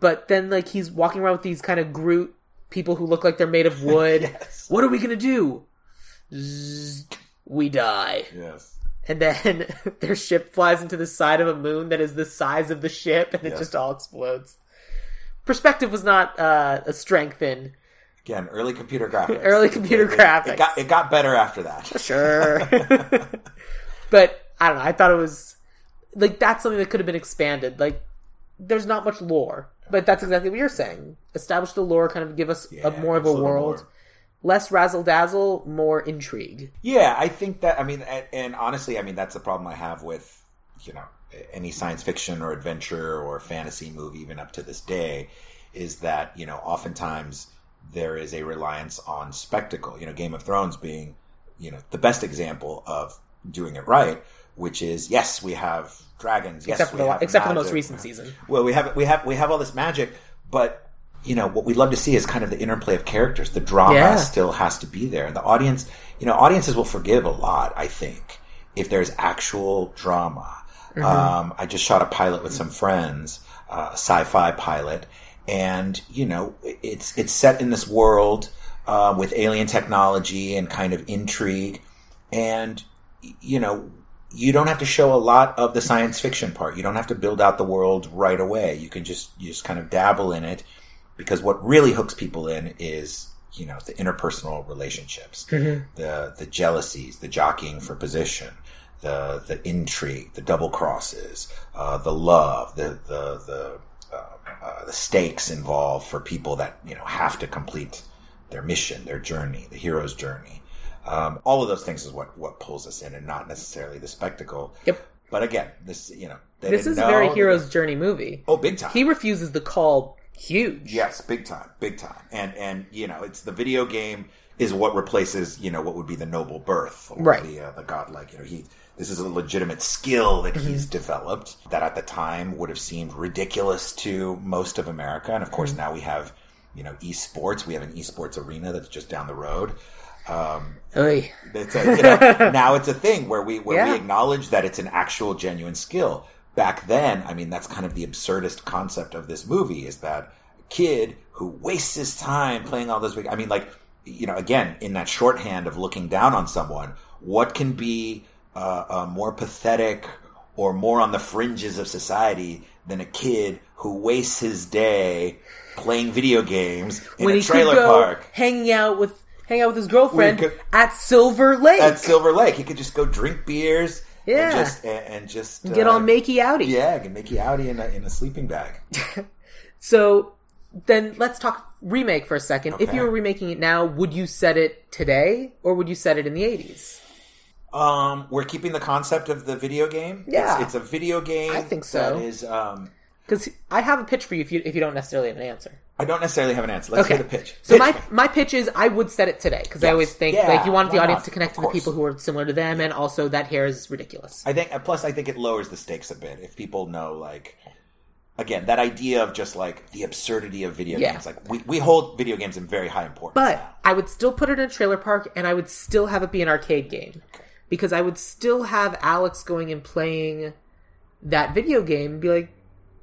But then, like, he's walking around with these kind of Groot people who look like they're made of wood. Yes. What are we going to do? We die. Yes. And then their ship flies into the side of a moon that is the size of the ship, and it just all explodes. Perspective was not a strength in... Again, early computer graphics. Early computer graphics. It got better after that. Sure. But, I don't know, I thought it was... Like, that's something that could have been expanded. Like, there's not much lore. But that's exactly what you're saying. Establish the lore, kind of give us more of a world. More. Less razzle-dazzle, more intrigue. Yeah, I think that... I mean, and honestly, I mean, that's the problem I have with, you know, any science fiction or adventure or fantasy movie, even up to this day, is that, you know, oftentimes... there is a reliance on spectacle, you know, Game of Thrones being, you know, the best example of doing it right, which is, yes, we have dragons. Yes, except for the most recent season. Well, we have all this magic, but you know, what we love to see is kind of the interplay of characters. The drama still has to be there. And the audience, you know, audiences will forgive a lot, I think, if there's actual drama. Mm-hmm. I just shot a pilot with some friends, a sci-fi pilot. And, you know, it's set in this world with alien technology and kind of intrigue. And, you know, you don't have to show a lot of the science fiction part. You don't have to build out the world right away. You can just kind of dabble in it, because what really hooks people in is, you know, the interpersonal relationships, mm-hmm. the jealousies, the jockeying for position, the intrigue, the double crosses, the love, the stakes involved for people that, you know, have to complete their mission, their journey, the hero's journey. All of those things is what pulls us in, and not necessarily the spectacle. Yep. But again, this is a very hero's journey movie. Oh, big time. He refuses the call. Huge. Yes, big time. And you know, it's the video game is what replaces, you know, what would be the noble birth, or the godlike. You know, this is a legitimate skill that he's developed that at the time would have seemed ridiculous to most of America. And of course, now we have, you know, esports. We have an esports arena that's just down the road. It's a, you know, now it's a thing where we acknowledge that it's an actual genuine skill. Back then, I mean, that's kind of the absurdist concept of this movie, is that a kid who wastes his time playing all this. I mean, like, you know, again, in that shorthand of looking down on someone, what can be more pathetic or more on the fringes of society than a kid who wastes his day playing video games in a trailer park, hanging out with his girlfriend at Silver Lake. At Silver Lake, he could just go drink beers. Yeah, and just get all makey outy. Yeah, get makey outy in a sleeping bag. So then let's talk remake for a second. Okay. If you were remaking it now, would you set it today, or would you set it in the '80s? We're keeping the concept of the video game. Yeah, it's a video game. I think so. That is because I have a pitch for you if you don't necessarily have an answer. I don't necessarily have an answer. Let's hear the pitch. So my pitch is I would set it today, because I always think like you want the audience to connect to the people who are similar to them, and also that hair is ridiculous. I think it lowers the stakes a bit if people know, like, again, that idea of just like the absurdity of video games. Like we hold video games in very high importance. But now, I would still put it in a trailer park, and I would still have it be an arcade game, because I would still have Alex going and playing that video game and be like,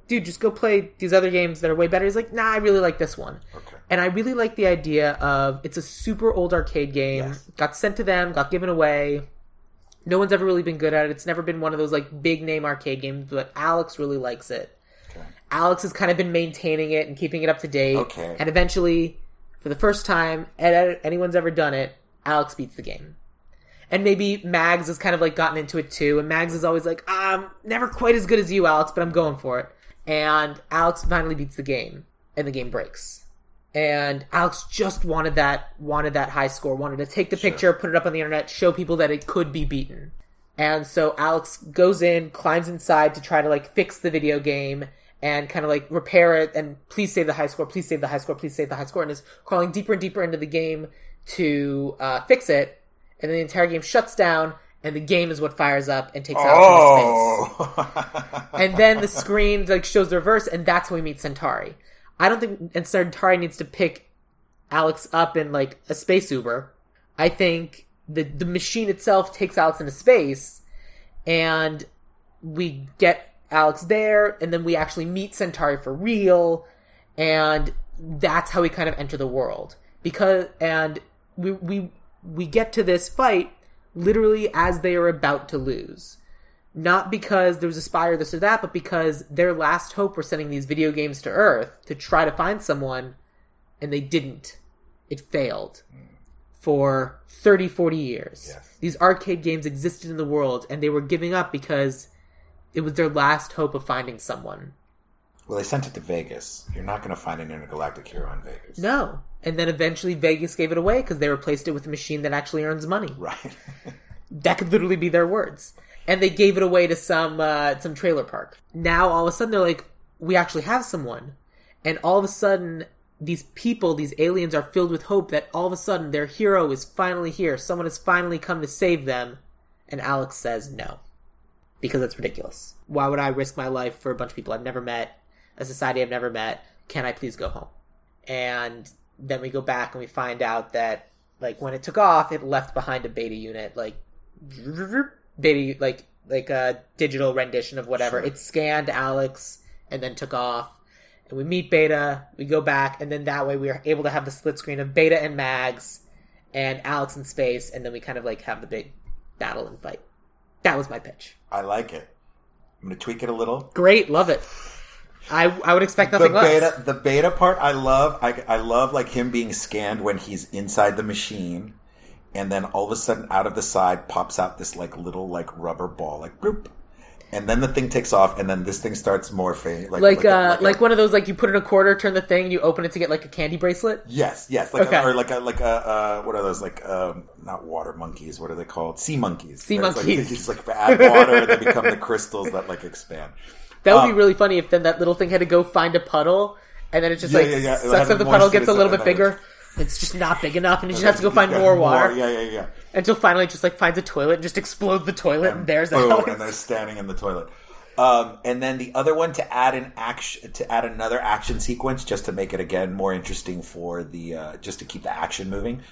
dude, just go play these other games that are way better. He's like, nah, I really like this one. Okay. And I really like the idea of it's a super old arcade game. Yes. Got sent to them, got given away. No one's ever really been good at it. It's never been one of those like big name arcade games, but Alex really likes it. Okay. Alex has kind of been maintaining it and keeping it up to date. Okay. And eventually, for the first time anyone's ever done it, Alex beats the game. And maybe Mags has kind of like gotten into it too. And Mags is always like, I'm never quite as good as you, Alex, but I'm going for it. And Alex finally beats the game, and the game breaks. And Alex just wanted that high score, wanted to take the picture, put it up on the internet, show people that it could be beaten. And so Alex goes in, climbs inside to try to like fix the video game and kind of like repair it and please save the high score, please save the high score, please save the high score, and is crawling deeper and deeper into the game to fix it. And then the entire game shuts down. And the game is what fires up and takes out into space. And then the screen like shows the reverse, and that's when we meet Centauri. I don't think and Centauri needs to pick Alex up in like a space Uber. I think the machine itself takes Alex into space, and we get Alex there, and then we actually meet Centauri for real, and that's how we kind of enter the world. Because, and we get to this fight literally as they are about to lose. Not because there was a spy or this or that, but because their last hope was sending these video games to Earth to try to find someone, and they didn't. It failed for 30, 40 years. Yes. These arcade games existed in the world, and they were giving up because it was their last hope of finding someone. Well, they sent it to Vegas. You're not going to find an intergalactic hero in Vegas. No. And then eventually Vegas gave it away because they replaced it with a machine that actually earns money. Right. That could literally be their words. And they gave it away to some trailer park. Now, all of a sudden, they're like, we actually have someone. And all of a sudden, these people, these aliens, are filled with hope that all of a sudden their hero is finally here. Someone has finally come to save them. And Alex says no. Because that's ridiculous. Why would I risk my life for a bunch of people I've never met, a society I've never met? Can I please go home? And then we go back and we find out that, like, when it took off, it left behind a beta unit, like, a digital rendition of whatever. Sure. It scanned Alex and then took off. And we meet Beta, we go back, and then that way we are able to have the split screen of Beta and Mags and Alex in space, and then we kind of, like, have the big battle and fight. That was my pitch. I like it. I'm going to tweak it a little. Great. Love it. I would expect nothing less. The beta part I love. I love, like, him being scanned when he's inside the machine, and then all of a sudden out of the side pops out this, like, little, like, rubber ball, like, boop. And then the thing takes off, and then this thing starts morphing. Like one of those, like, you put in a quarter, turn the thing, and you open it to get, like, a candy bracelet? Yes. Like, okay. What are those, like, not water monkeys, what are they called? Sea monkeys. Sea monkeys. It's like, add water, and they become the crystals that, like, expand. That would be really funny if then that little thing had to go find a puddle, and then it just, sucks up the puddle, gets a little bit bigger. It's just not big enough, and it just has to go find more water. Yeah. Until finally it just, like, finds a toilet and just explodes the toilet, and there's Alex. And they're standing in the toilet. And then the other one to add another action sequence just to make it, again, more interesting for the just to keep the action moving.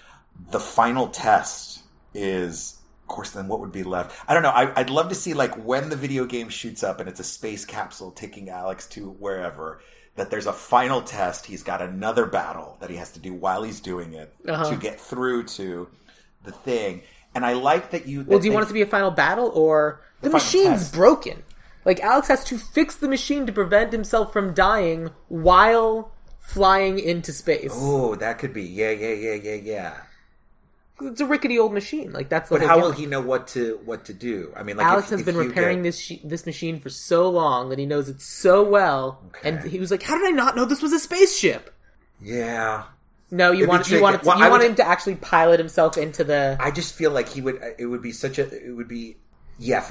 The final test is, of course, then what would be left? I don't know. I'd love to see, like, when the video game shoots up and it's a space capsule taking Alex to wherever, that there's a final test. He's got another battle that he has to do while he's doing it to get through to the thing. And I like that you... Well, do you want it to be a final battle, or... The machine's broken. Like, Alex has to fix the machine to prevent himself from dying while flying into space. Oh, that could be... Yeah. It's a rickety old machine. Like, that's the whole... But how will he know what to do? I mean, like, Alex has been repairing this machine for so long that he knows it so well. Okay. And he was like, "How did I not know this was a spaceship?" Yeah. No, you want him to actually pilot himself into the... I just feel like for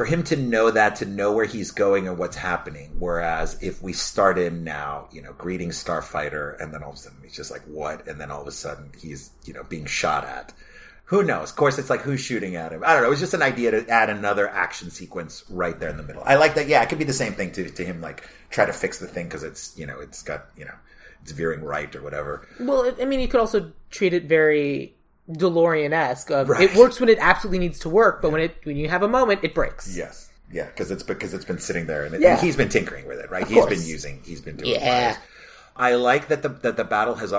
him to know that, to know where he's going and what's happening. Whereas if we start in now, you know, greeting Starfighter, and then all of a sudden he's just like, what? And then all of a sudden he's, you know, being shot at. Who knows? Of course, it's like, who's shooting at him? I don't know. It was just an idea to add another action sequence right there in the middle. I like that. Yeah, it could be the same thing to him, like, try to fix the thing because it's, you know, it's got, you know, it's veering right or whatever. Well, I mean, you could also treat it very DeLorean-esque. Right. It works when it absolutely needs to work, but when you have a moment, it breaks. Yes. Yeah, because it's been sitting there, and he's been tinkering with it, right? He's been doing. Yeah. Wise. I like that the battle they've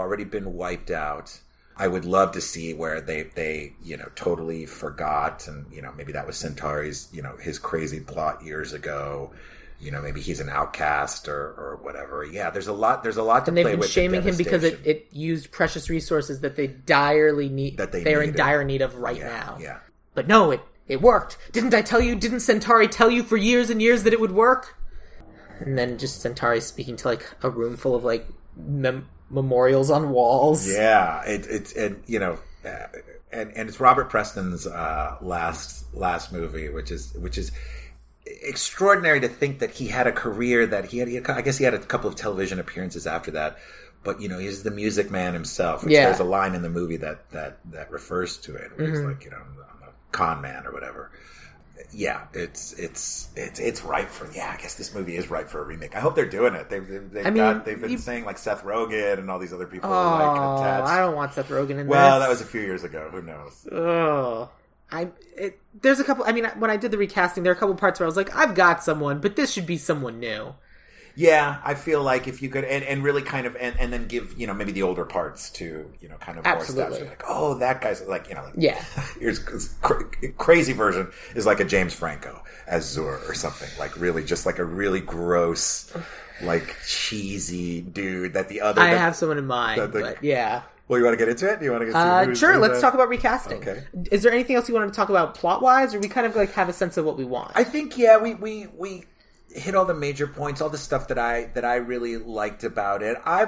already been wiped out. I would love to see where they you know, totally forgot, and, you know, maybe that was Centauri's, you know, his crazy plot years ago. You know, maybe he's an outcast or whatever. Yeah, there's a lot to play with. And they've been shaming him because it used precious resources that they direly need. They're in dire need of right now. Yeah. But no, it worked. Didn't I tell you? Didn't Centauri tell you for years and years that it would work? And then just Centauri speaking to, like, a room full of, like, memorials on walls. Yeah, and it's Robert Preston's last movie, which is extraordinary to think that he had a career that he had. I guess he had a couple of television appearances after that, but, you know, he's the Music Man himself. There's a line in the movie that refers to it, where he's like, you know, I'm a con man or whatever. Yeah, it's ripe for... Yeah, I guess this movie is ripe for a remake. I hope they're doing it. They've been saying, like, Seth Rogen and all these other people are, like, attached. I don't want Seth Rogen in this. Well, that was a few years ago. Who knows? Oh, There's a couple. I mean, when I did the recasting, there are a couple parts where I was like, I've got someone, but this should be someone new. Yeah, I feel like if you could, and really kind of, and then give, you know, maybe the older parts to, you know, kind of more stuff. So like, oh, that guy's like, you know, like, yeah. Here's crazy version is like a James Franco as Xur or something, like really just like a really gross, like cheesy dude that the other. I have someone in mind, but yeah. Well, you want to get into it? Do you want to get into it? Sure, let's talk about recasting. Okay. Is there anything else you wanted to talk about plot-wise, or we kind of like have a sense of what we want? I think, yeah, we hit all the major points, all the stuff that I really liked about it. I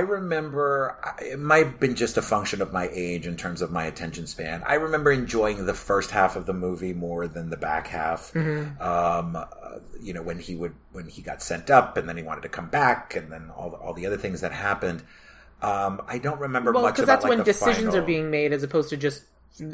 remember, it might have been just a function of my age in terms of my attention span. I remember enjoying the first half of the movie more than the back half. Mm-hmm. You know, when he got sent up and then he wanted to come back and then all the other things that happened. I don't remember much about that's like, when the decisions final... are being made as opposed to just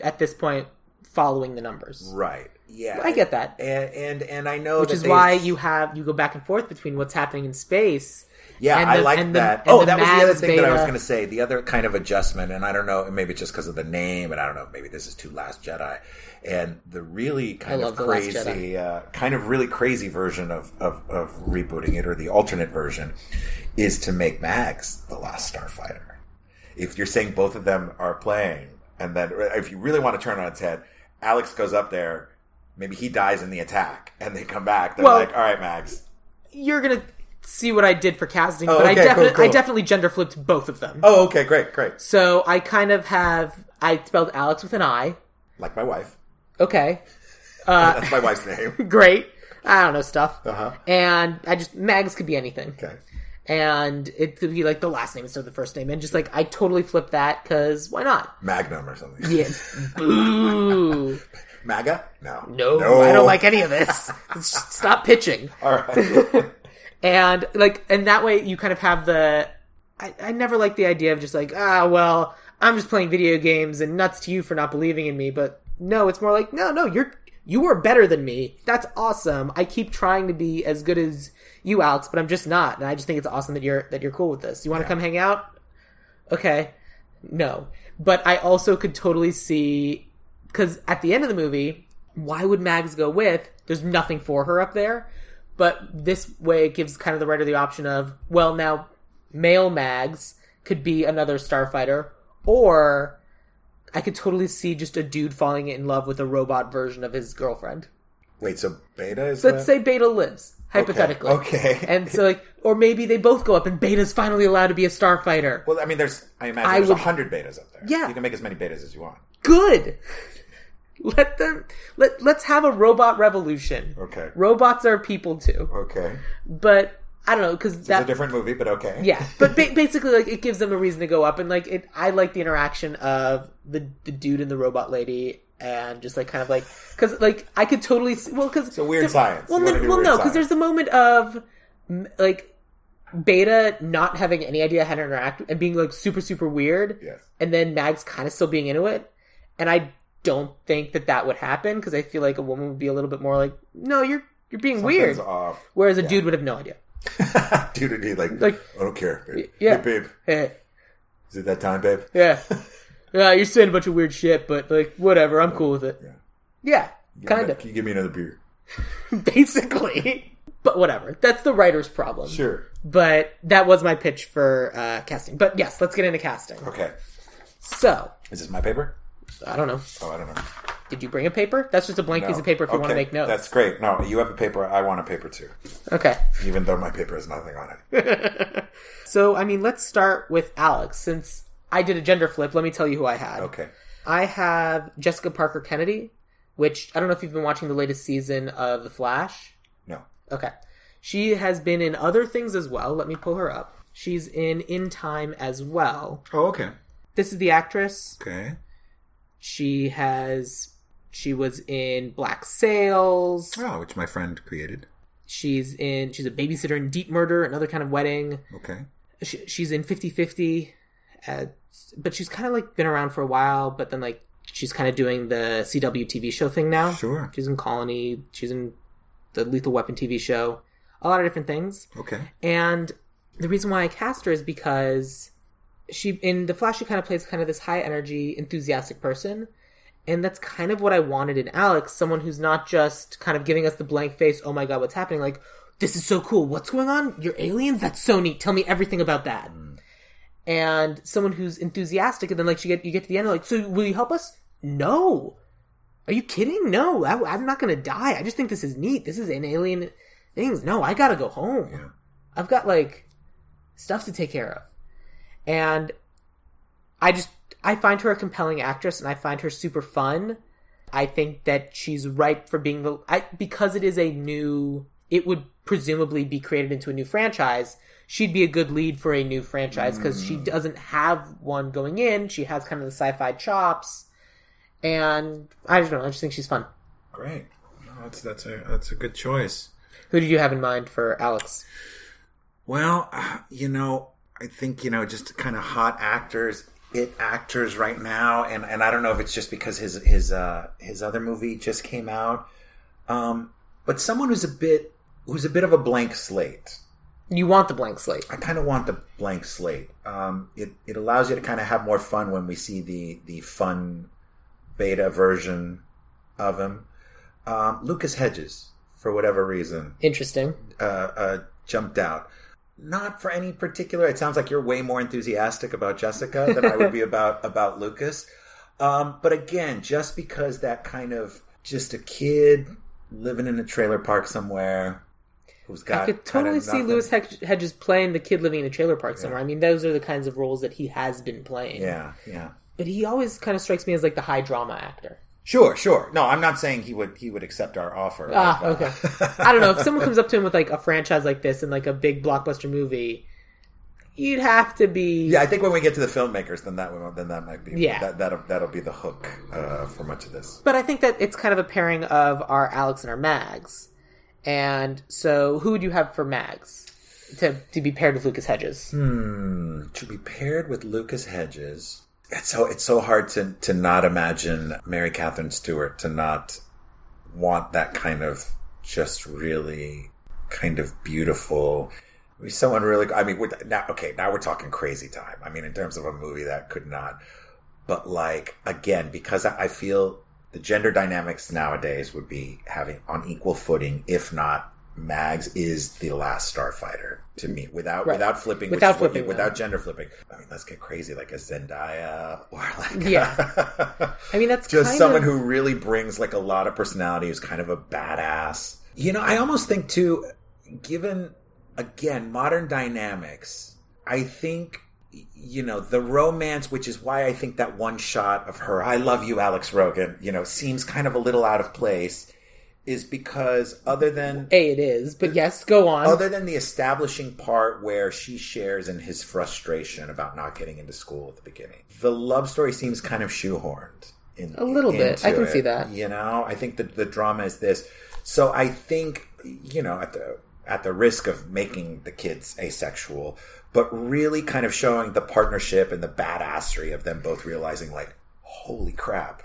at this point following the numbers. Right. Yeah. I get that. And I know which is why you go back and forth between what's happening in space. Yeah, I like that. That was the other thing that I was going to say. The other kind of adjustment, and I don't know, maybe it's just because of the name, and I don't know, maybe this is too Last Jedi. And the really kind of crazy, really crazy version of rebooting it, or the alternate version, is to make Max the Last Starfighter. If you're saying both of them are playing, and then if you really want to turn on its head, Alex goes up there, maybe he dies in the attack, and they come back. They're like, all right, Max. You're going to... see what I did for casting, but okay, I definitely gender flipped both of them. Oh, okay, great. So I kind of have... I spelled Alex with an I. Like my wife. Okay. That's my wife's name. Great. I don't know stuff. Uh-huh. And I just... Mags could be anything. Okay. And it could be like the last name instead of the first name. And just like, I totally flipped that because why not? Magnum or something. Yeah. Boo. MAGA? No. I don't like any of this. Stop pitching. All right. And like, and that way you kind of have the, I never liked the idea of just like, I'm just playing video games and nuts to you for not believing in me. But no, it's more like, no, you are better than me. That's awesome. I keep trying to be as good as you, Alex, but I'm just not. And I just think it's awesome that you're cool with this. You want to come hang out? Okay. No. But I also could totally see, because at the end of the movie, why would Mags go with, there's nothing for her up there. But this way, it gives kind of the writer the option of, well, now male Mags could be another Starfighter, or I could totally see just a dude falling in love with a robot version of his girlfriend. Wait, so Beta is... Let's say Beta lives, hypothetically. Okay. And so, like, or maybe they both go up and Beta's finally allowed to be a Starfighter. Well, I mean, I imagine there's 100 Betas up there. Yeah. You can make as many Betas as you want. Good! Let's have a robot revolution. Okay. Robots are people too. Okay. But I don't know, because that's a different movie, but okay. Yeah. But basically, like, it gives them a reason to go up, and like it, I like the interaction of the dude and the robot lady, and just like kind of like, because like I could totally see, it's a weird science. Because there's the moment of like Beta not having any idea how to interact and being like super super weird. Yes. And then Mags kind of still being into it, and I don't think that would happen, because I feel like a woman would be a little bit more like, no, you're being something's weird off. Whereas a dude would have no idea. Dude would be like, I don't care, babe. Yeah. Hey, babe. Hey. Is it that time, babe? Yeah. Yeah, you're saying a bunch of weird shit, but like, whatever, I'm cool with it. Yeah, kind of. Can you give me another beer? Basically. But whatever. That's the writer's problem. Sure. But that was my pitch for casting. But yes, let's get into casting. Okay. So. Is this my paper? I don't know. Oh, I don't know. Did you bring a paper? That's just a blank piece of paper if you want to make notes. That's great. No, you have a paper. I want a paper too. Okay. Even though my paper has nothing on it. So, I mean, let's start with Alex. Since I did a gender flip, let me tell you who I had. Okay. I have Jessica Parker Kennedy, which I don't know if you've been watching the latest season of The Flash. No. Okay. She has been in other things as well. Let me pull her up. She's in Time as well. Oh, okay. This is the actress. Okay. She was in Black Sails. Oh, which my friend created. She's a babysitter in Deep Murder, Another Kind of Wedding. Okay. She's in 50-50, but she's kind of like been around for a while, but then like she's kind of doing the CW TV show thing now. Sure. She's in Colony. She's in the Lethal Weapon TV show. A lot of different things. Okay. And the reason why I cast her is because... she in The Flash, she kind of plays kind of this high energy, enthusiastic person, And that's kind of what I wanted in Alex, someone who's not just kind of giving us the blank face, oh my god, what's happening? Like, this is so cool. What's going on? You're aliens? That's so neat. Tell me everything about that. Mm. And someone who's enthusiastic, and then like you get to the end, like, so will you help us? No. Are you kidding? No, I'm not going to die. I just think this is neat. This is an alien thing. No, I got to go home. Yeah. I've got like stuff to take care of. And I find her a compelling actress, and I find her super fun. I think that she's ripe for being because it is a new, it would presumably be created into a new franchise. She'd be a good lead for a new franchise because she doesn't have one going in. She has kind of the sci-fi chops, and I don't know. I just think she's fun. Great, no, that's a good choice. Who did you have in mind for Alex? Well, I think just kind of hot actors right now, and I don't know if it's just because his other movie just came out, but someone who's a bit of a blank slate. You want the blank slate. I kind of want the blank slate. It allows you to kind of have more fun when we see the fun beta version of him. Lucas Hedges, for whatever reason, interesting, jumped out. Not for any particular. It sounds like you're way more enthusiastic about Jessica than I would be about Lucas. But again, just because that kind of just a kid living in a trailer park somewhere who's got. I could totally see Lewis Hedges playing the kid living in a trailer park somewhere. Yeah. I mean, those are the kinds of roles that he has been playing. Yeah, yeah. But he always kind of strikes me as like the high drama actor. Sure. No, I'm not saying he would accept our offer. Okay. I don't know. If someone comes up to him with like a franchise like this and like a big blockbuster movie, you'd have to be. Yeah, I think when we get to the filmmakers, then that might be. Yeah. That'll be the hook for much of this. But I think that it's kind of a pairing of our Alex and our Mags, and so who would you have for Mags to be paired with Lucas Hedges? To be paired with Lucas Hedges. It's so hard to not imagine Mary Catherine Stewart, to not want that kind of just really kind of beautiful. Someone really. I mean, now we're talking crazy time. I mean, in terms of a movie that could not. But like again, because I feel the gender dynamics nowadays would be having on equal footing, if not. Mags is the last Starfighter to me without gender flipping. I mean, let's get crazy, like a Zendaya or like I mean, that's just someone who really brings like a lot of personality, who's kind of a badass. I almost think too, given again modern dynamics, I think the romance, which is why I think that one shot of her, I love you, Alex Rogan, seems kind of a little out of place. Is because other than... it is, but yes, go on. Other than the establishing part where she shares in his frustration about not getting into school at the beginning, the love story seems kind of shoehorned. A little bit. I can see that. I think that the drama is this. So I think, at the risk of making the kids asexual, but really kind of showing the partnership and the badassery of them both realizing, like, holy crap,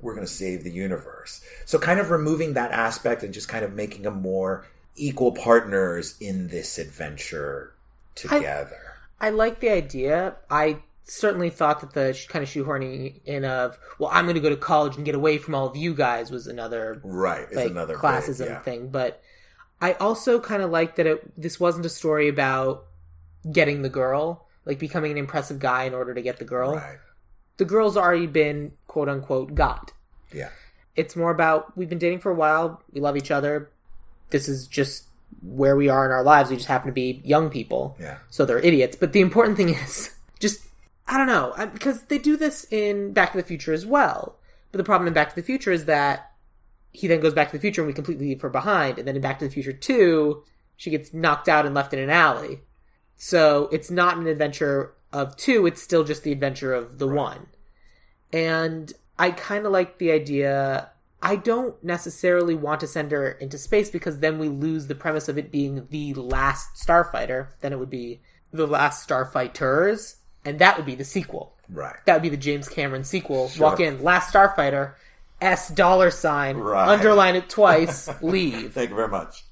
we're going to save the universe. So kind of removing that aspect and just kind of making them more equal partners in this adventure together. I like the idea. I certainly thought that the kind of shoehorning in of, well, I'm going to go to college and get away from all of you guys was another classism thing. But I also kind of like that this wasn't a story about getting the girl, like becoming an impressive guy in order to get the girl. Right. The girl's already been, quote unquote, got. Yeah. It's more about, we've been dating for a while, we love each other, this is just where we are in our lives, we just happen to be young people. Yeah. So they're idiots. But the important thing is, just, I don't know, because they do this in Back to the Future as well. But the problem in Back to the Future is that he then goes back to the future and we completely leave her behind. And then in Back to the Future 2, she gets knocked out and left in an alley. So it's not an adventure of 2, it's still just the adventure of the one. And I kind of like the idea. I don't necessarily want to send her into space because then we lose the premise of it being the last Starfighter. Then it would be the last Starfighters, and that would be the sequel. Right. That would be the James Cameron sequel. Sure. Walk in, last Starfighter, $, right. Underline it twice, leave. Thank you very much.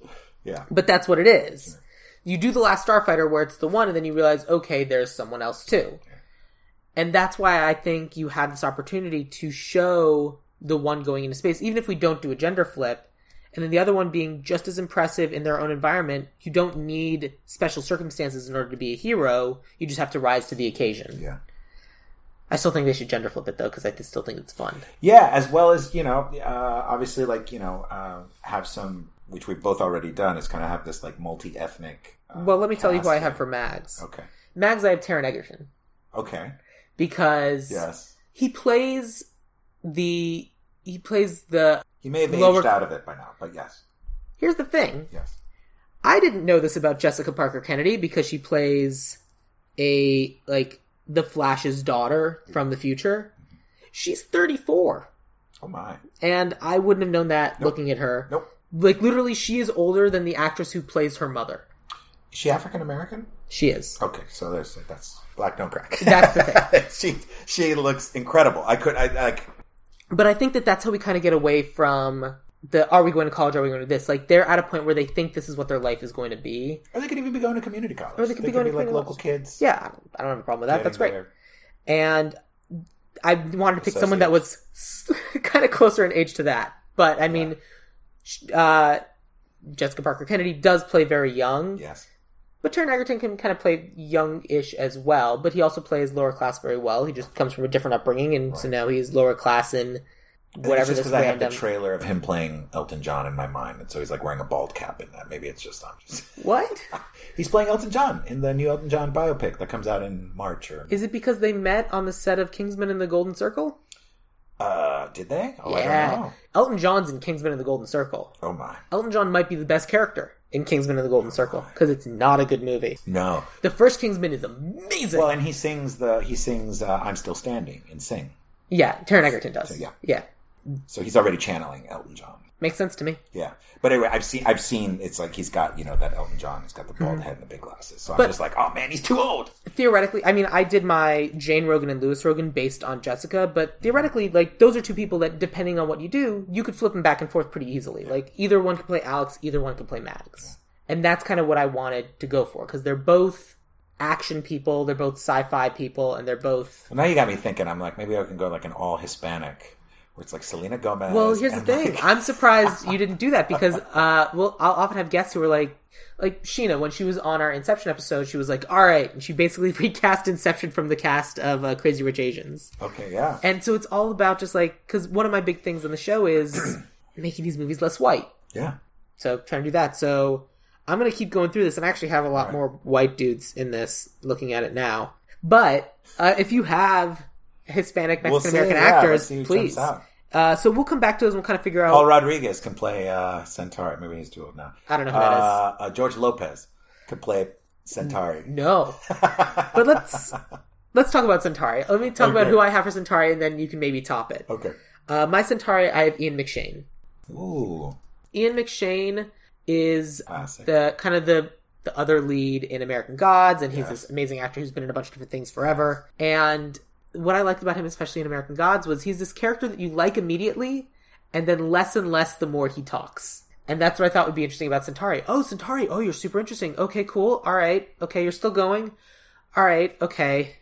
Yeah. But that's what it is. You do The Last Starfighter where it's the one, and then you realize, okay, there's someone else too. And that's why I think you have this opportunity to show the one going into space, even if we don't do a gender flip, and then the other one being just as impressive in their own environment. You don't need special circumstances in order to be a hero. You just have to rise to the occasion. Yeah. I still think they should gender flip it, though, because I still think it's fun. Yeah, as well as, you know, obviously, like, you know, have some, which we've both already done, is kind of have this, like, multi-ethnic well, let me tell you who I have for Mags. Okay. Mags, I have Taron Egerton. Okay. Because he plays the He may have aged out of it by now, but yes. Here's the thing. Yes. I didn't know this about Jessica Parker Kennedy because she plays a, like, the Flash's daughter from the future. She's 34. Oh, my. And I wouldn't have known that looking at her. Nope. Like, literally, she is older than the actress who plays her mother. Is she African-American? She is. Okay, so there's that's black don't crack. That's the thing. she looks incredible. But I think that that's how we kind of get away from the, are we going to college, are we going to this? Like, they're at a point where they think this is what their life is going to be. Or they could even be going to community college. Or they could be going to, like, local kids. Yeah, I don't have a problem with that. That's great. There. And I wanted to pick someone that was kind of closer in age to that. But, I mean, Jessica Parker Kennedy does play very young. Yes. But Taron Egerton can kind of play young-ish as well, but he also plays lower class very well. He just comes from a different upbringing, and so now he's lower class in whatever this random... It's just because I have the trailer of him playing Elton John in my mind, and so he's like wearing a bald cap in that. Maybe it's just... What? He's playing Elton John in the new Elton John biopic that comes out in March. Is it because they met on the set of Kingsman and the Golden Circle? Did they? Oh, yeah. I don't know. Elton John's in Kingsman and the Golden Circle. Oh, my. Elton John might be the best character in Kingsman and the Golden Circle, because it's not a good movie. No. The first Kingsman is amazing. Well, and he sings I'm Still Standing in Sing. Yeah, Taron Egerton does. So, yeah. So he's already channeling Elton John. Makes sense to me. Yeah. But anyway, I've seen it's like he's got, you know, that Elton John, he's got the bald head and the big glasses. So I'm just like, oh man, he's too old. Theoretically, I mean, I did my Jane Rogan and Louis Rogan based on Jessica, but theoretically, like, those are two people that, depending on what you do, you could flip them back and forth pretty easily. Yeah. Like, either one could play Alex, either one could play Max. Yeah. And that's kind of what I wanted to go for, because they're both action people, they're both sci-fi people, and they're both... Well, now you got me thinking, I'm like, maybe I can go like an all-Hispanic... Where it's like Selena Gomez. Well, here's the thing. Like... I'm surprised you didn't do that because, I'll often have guests who are like Sheena, when she was on our Inception episode, she was like, all right. And she basically recast Inception from the cast of Crazy Rich Asians. Okay, yeah. And so it's all about just like, because one of my big things on the show is making these movies less white. Yeah. So trying to do that. So I'm going to keep going through this and actually have a lot more white dudes in this looking at it now. But if you have... Hispanic, Mexican-American actors, please. So we'll come back to those and we'll kind of figure out... Paul Rodriguez can play Centauri. Maybe he's too old now. I don't know who that is. George Lopez could play Centauri. No. But let's talk about Centauri. Let me talk about who I have for Centauri and then you can maybe top it. Okay. My Centauri, I have Ian McShane. Ooh. Ian McShane is the other lead in American Gods, and he's this amazing actor who's been in a bunch of different things forever. And... what I liked about him, especially in American Gods, was he's this character that you like immediately and less the more he talks. And that's what I thought would be interesting about Centauri. Oh, Centauri. Oh, you're super interesting. Okay, cool. All right. Okay, you're still going. All right. Okay.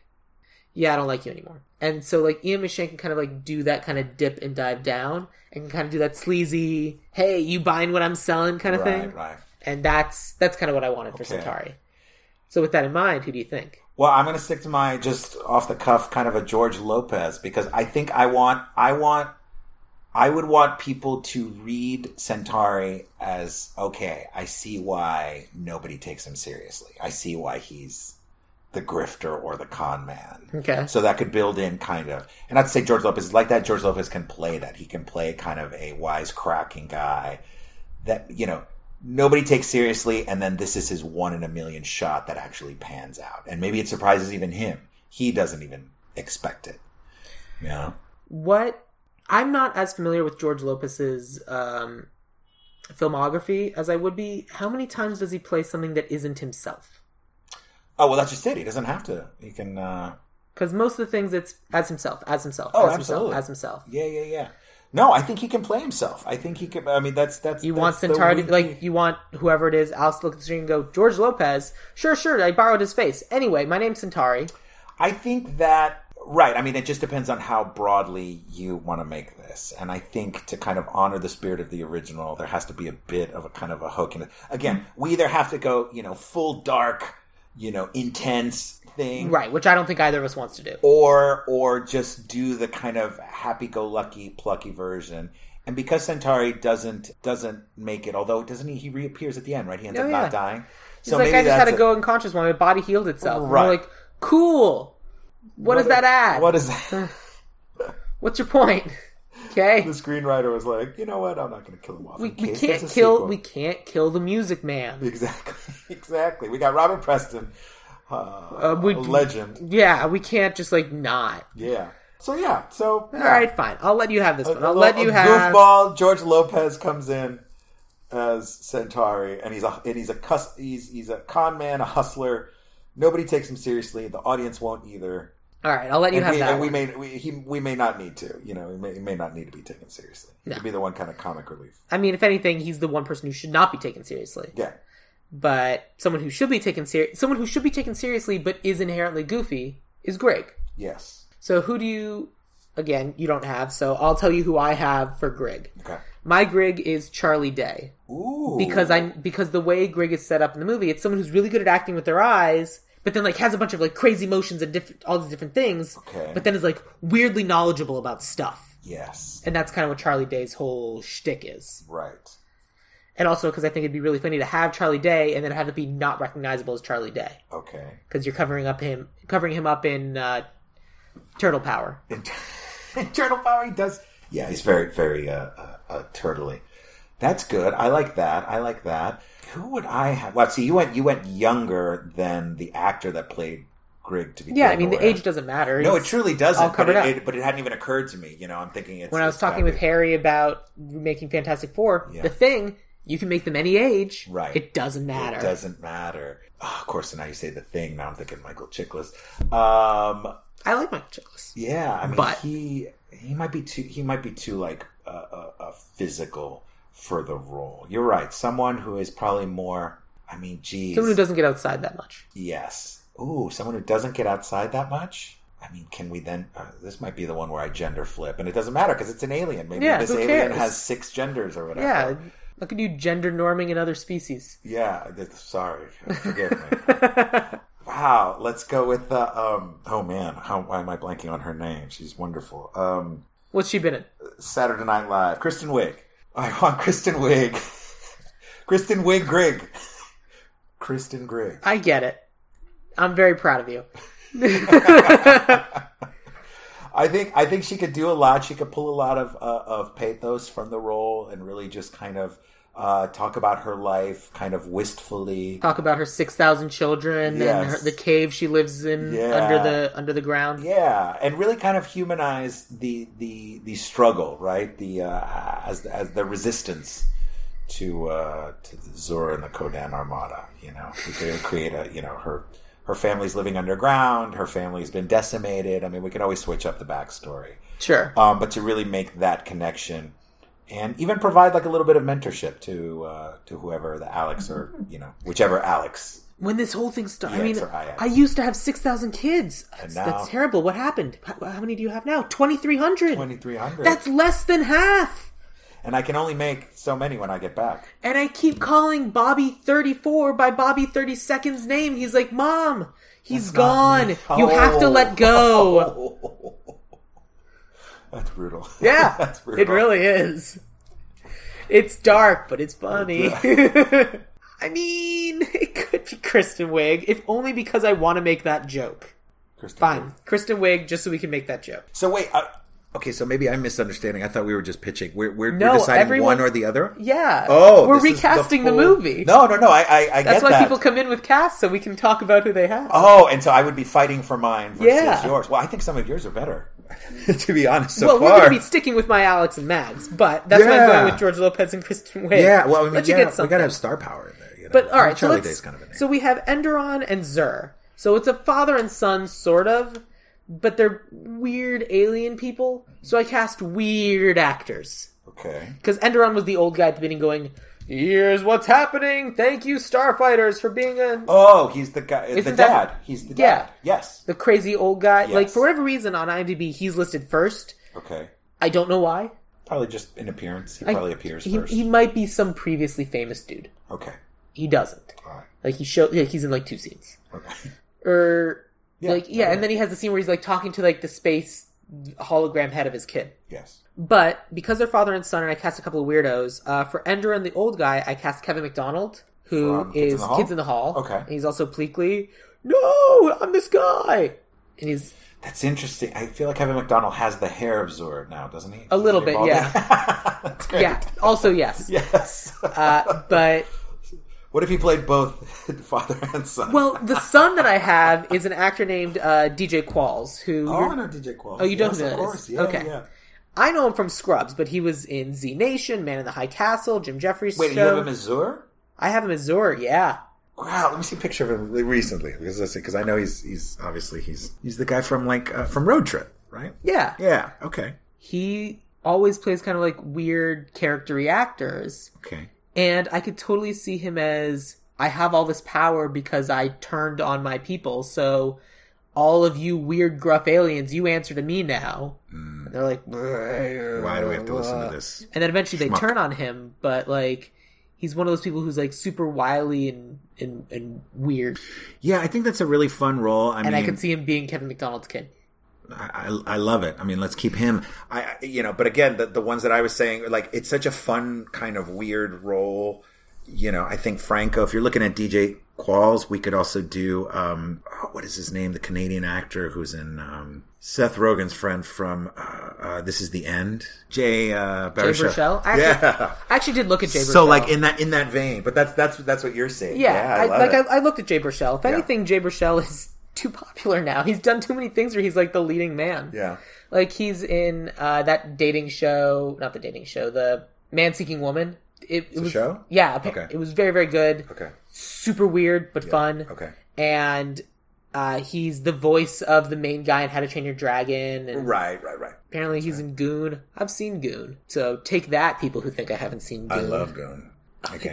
Yeah, I don't like you anymore. And so, like, Ian McShane can kind of, like, do that kind of dip and dive down and can kind of do that sleazy, hey, you buying what I'm selling kind of thing. Right. And that's kind of what I wanted for Centauri. So with that in mind, who do you think? Well, I'm going to stick to my just off the cuff kind of a George Lopez because I think I would want people to read Centauri as, okay, I see why nobody takes him seriously. I see why he's the grifter or the con man. Okay. So that could build in kind of, and not to say George Lopez is like that. George Lopez can play that. He can play kind of a wisecracking guy that, you know, nobody takes seriously, and then this is his one in a million shot that actually pans out. And maybe it surprises even him. He doesn't even expect it. Yeah. I'm not as familiar with George Lopez's filmography as I would be. How many times does he play something that isn't himself? Oh, well, that's just it. He doesn't have to. He can... Because most of the things, it's as himself. Oh, as absolutely. Himself. Yeah. No, I think he can play himself. I think he can. I mean, that's you want Centauri, like you want whoever it is. I'll look at the screen and go, George Lopez. Sure. I borrowed his face. Anyway, my name's Centauri. I think that Right. I mean, it just depends on how broadly you want to make this. And I think to kind of honor the spirit of the original, there has to be a bit of a kind of a hook in it. Again, we either have to go, full dark, intense thing. Right, which I don't think either of us wants to do. Or just do the kind of happy-go-lucky, plucky version. And because Centauri doesn't make it, although he reappears at the end, right? He ends up not dying. He's so like, maybe I just had to go unconscious while my body healed itself. Right. And we're like, cool. What does that add? What is that? What's your point? Okay. The screenwriter was like, you know what? I'm not going to kill him off. We can't kill the Music Man. Exactly. We got Robert Preston, a legend. Yeah, we can't just not. Yeah. So all right, fine. I'll let you have this one. Goofball George Lopez comes in as Centauri, and he's a con man, a hustler. Nobody takes him seriously. The audience won't either. All right, I'll let you have that. And we may not need to. He may not need to be taken seriously. He could be the one kind of comic relief. I mean, if anything, he's the one person who should not be taken seriously. Yeah. But someone who should be taken seriously but is inherently goofy is Greg. Yes. So who do you? Again, you don't have. So I'll tell you who I have for Greg. Okay. My Grig is Charlie Day. Ooh. Because the way Grig is set up in the movie, it's someone who's really good at acting with their eyes, but then has a bunch of crazy motions and all these different things. Okay. But then is weirdly knowledgeable about stuff. Yes. And that's kind of what Charlie Day's whole shtick is. Right. And also because I think it'd be really funny to have Charlie Day and then have it be not recognizable as Charlie Day. Okay. Because you're covering him up in Turtle Power. In Turtle Power, he does. Yeah, he's very, very turtley. That's good. I like that. Who would I have? Well, see, you went younger than the actor that played Grig to be. Yeah, I mean, the age doesn't matter. No, it truly doesn't. But it hadn't even occurred to me. I'm thinking it's... When I was talking with Harry about making Fantastic Four, the thing, you can make them any age. Right. It doesn't matter. Oh, of course, now you say the thing. Now I'm thinking Michael Chiklis. I like Michael Chiklis. Yeah, I mean, but he might be too physical for the role. You're right. Someone who is probably more, someone who doesn't get outside that much. Yes. Ooh, someone who doesn't get outside that much? Can we then, this might be the one where I gender flip, and it doesn't matter because it's an alien. Maybe this alien has 6 genders or whatever. Yeah, look at you gender norming in other species. Yeah, sorry. Forgive me. Wow, let's go with the, oh man, why am I blanking on her name? She's wonderful. What's she been in? Saturday Night Live. Kristen Wiig. I want Kristen Wiig. Kristen Wiig Grig. Kristen Grig. I get it. I'm very proud of you. I think she could do a lot. She could pull a lot of pathos from the role and really just kind of talk about her life kind of wistfully. Talk about her 6,000 children and the cave she lives in under the ground. Yeah, and really kind of humanize the struggle, right? The as the resistance to the Xur and the Kodan Armada. To create a her family's living underground. Her family's been decimated. We can always switch up the backstory. Sure, but to really make that connection. And even provide a little bit of mentorship to whoever the Alex or whichever Alex. When this whole thing started, I used to have 6,000 kids. That's terrible. What happened? How many do you have now? 2,300. 2,300. That's less than half. And I can only make so many when I get back. And I keep calling Bobby 34 by Bobby 32nd's name. He's like, Mom, he's gone. Oh. You have to let go. Oh. That's brutal. Yeah, that's brutal. It really is. It's dark, but it's funny. It could be Kristen Wiig, if only because I want to make that joke. Kristen Wiig, just so we can make that joke. So wait, so maybe I'm misunderstanding. I thought we were just pitching. We're deciding one or the other? Yeah. Oh, we're recasting the movie. No, I get that. That's why people come in with casts, so we can talk about who they have. Oh, and so I would be fighting for mine versus yours. Well, I think some of yours are better. To be honest, we're going to be sticking with my Alex and Mags, but that's why I'm going with George Lopez and Kristen Wiig. Yeah, well, we got to have star power in there. But all right, so we have Enderon and Xur. So it's a father and son, sort of, but they're weird alien people. So I cast weird actors. Okay. Because Enderon was the old guy at the beginning going, Here's what's happening. Thank you, Starfighters, for being a... Oh, he's the guy. He's the dad. Yes. The crazy old guy. Yes. Like, for whatever reason, on IMDb, he's listed first. Okay. I don't know why. Probably just in appearance. He probably appears first. He might be some previously famous dude. Okay. He doesn't. All right. Like, he's in, like, two scenes. Okay. And then he has the scene where he's, like, talking to, like, the space hologram head of his kid. Yes. But because they're father and son, and I cast a couple of weirdos, for Ender and the old guy, I cast Kevin MacDonald, who is Kids in the Hall. Okay. And he's also Pleakley. No, I'm this guy. And he's... That's interesting. I feel like Kevin MacDonald has the hair of Xur now, doesn't he? A little bit, yeah. That's great. Yeah. Also, yes. Yes. But... What if he played both father and son? Well, the son that I have is an actor named DJ Qualls, who... Oh, I know DJ Qualls. Oh, you don't know of course. Yeah, okay. Yeah. I know him from Scrubs, but he was in Z Nation, Man in the High Castle, Jim Jeffries' show. Wait, you have him as Xur? I have him as Xur, yeah. Wow, let me see a picture of him recently, because I know he's obviously the guy from from Road Trip, right? Yeah. Yeah, okay. He always plays kind of like weird character-y actors. Okay. And I could totally see him as, I have all this power because I turned on my people, so all of you weird, gruff aliens, you answer to me now. Mm. And they're like... Why do we have to listen to this? And then eventually they turn on him, but, like, he's one of those people who's, like, super wily and weird. Yeah, I think that's a really fun role. I mean, I can see him being Kevin MacDonald's kid. I love it. I mean, let's keep him. But again, the ones that I was saying, like, it's such a fun kind of weird role. You know, I think Franco, if you're looking at DJ Qualls, we could also do, what is his name? The Canadian actor who's in Seth Rogen's friend from This Is the End. Jay Baruchel. I actually did look at Jay Baruchel. So, like, in that vein. But that's what you're saying. Yeah, I looked at Jay Baruchel. If anything, Jay Baruchel is too popular now. He's done too many things where he's, like, the leading man. Yeah. Like, he's in that dating show. Not the dating show. The Man-Seeking Woman. It was a show? Yeah. Okay. It was very, very good. Okay. Super weird, but fun. Okay. And he's the voice of the main guy in How to Train Your Dragon. And right. Apparently he's in Goon. I've seen Goon. So take that, people who think I haven't seen Goon. I love Goon.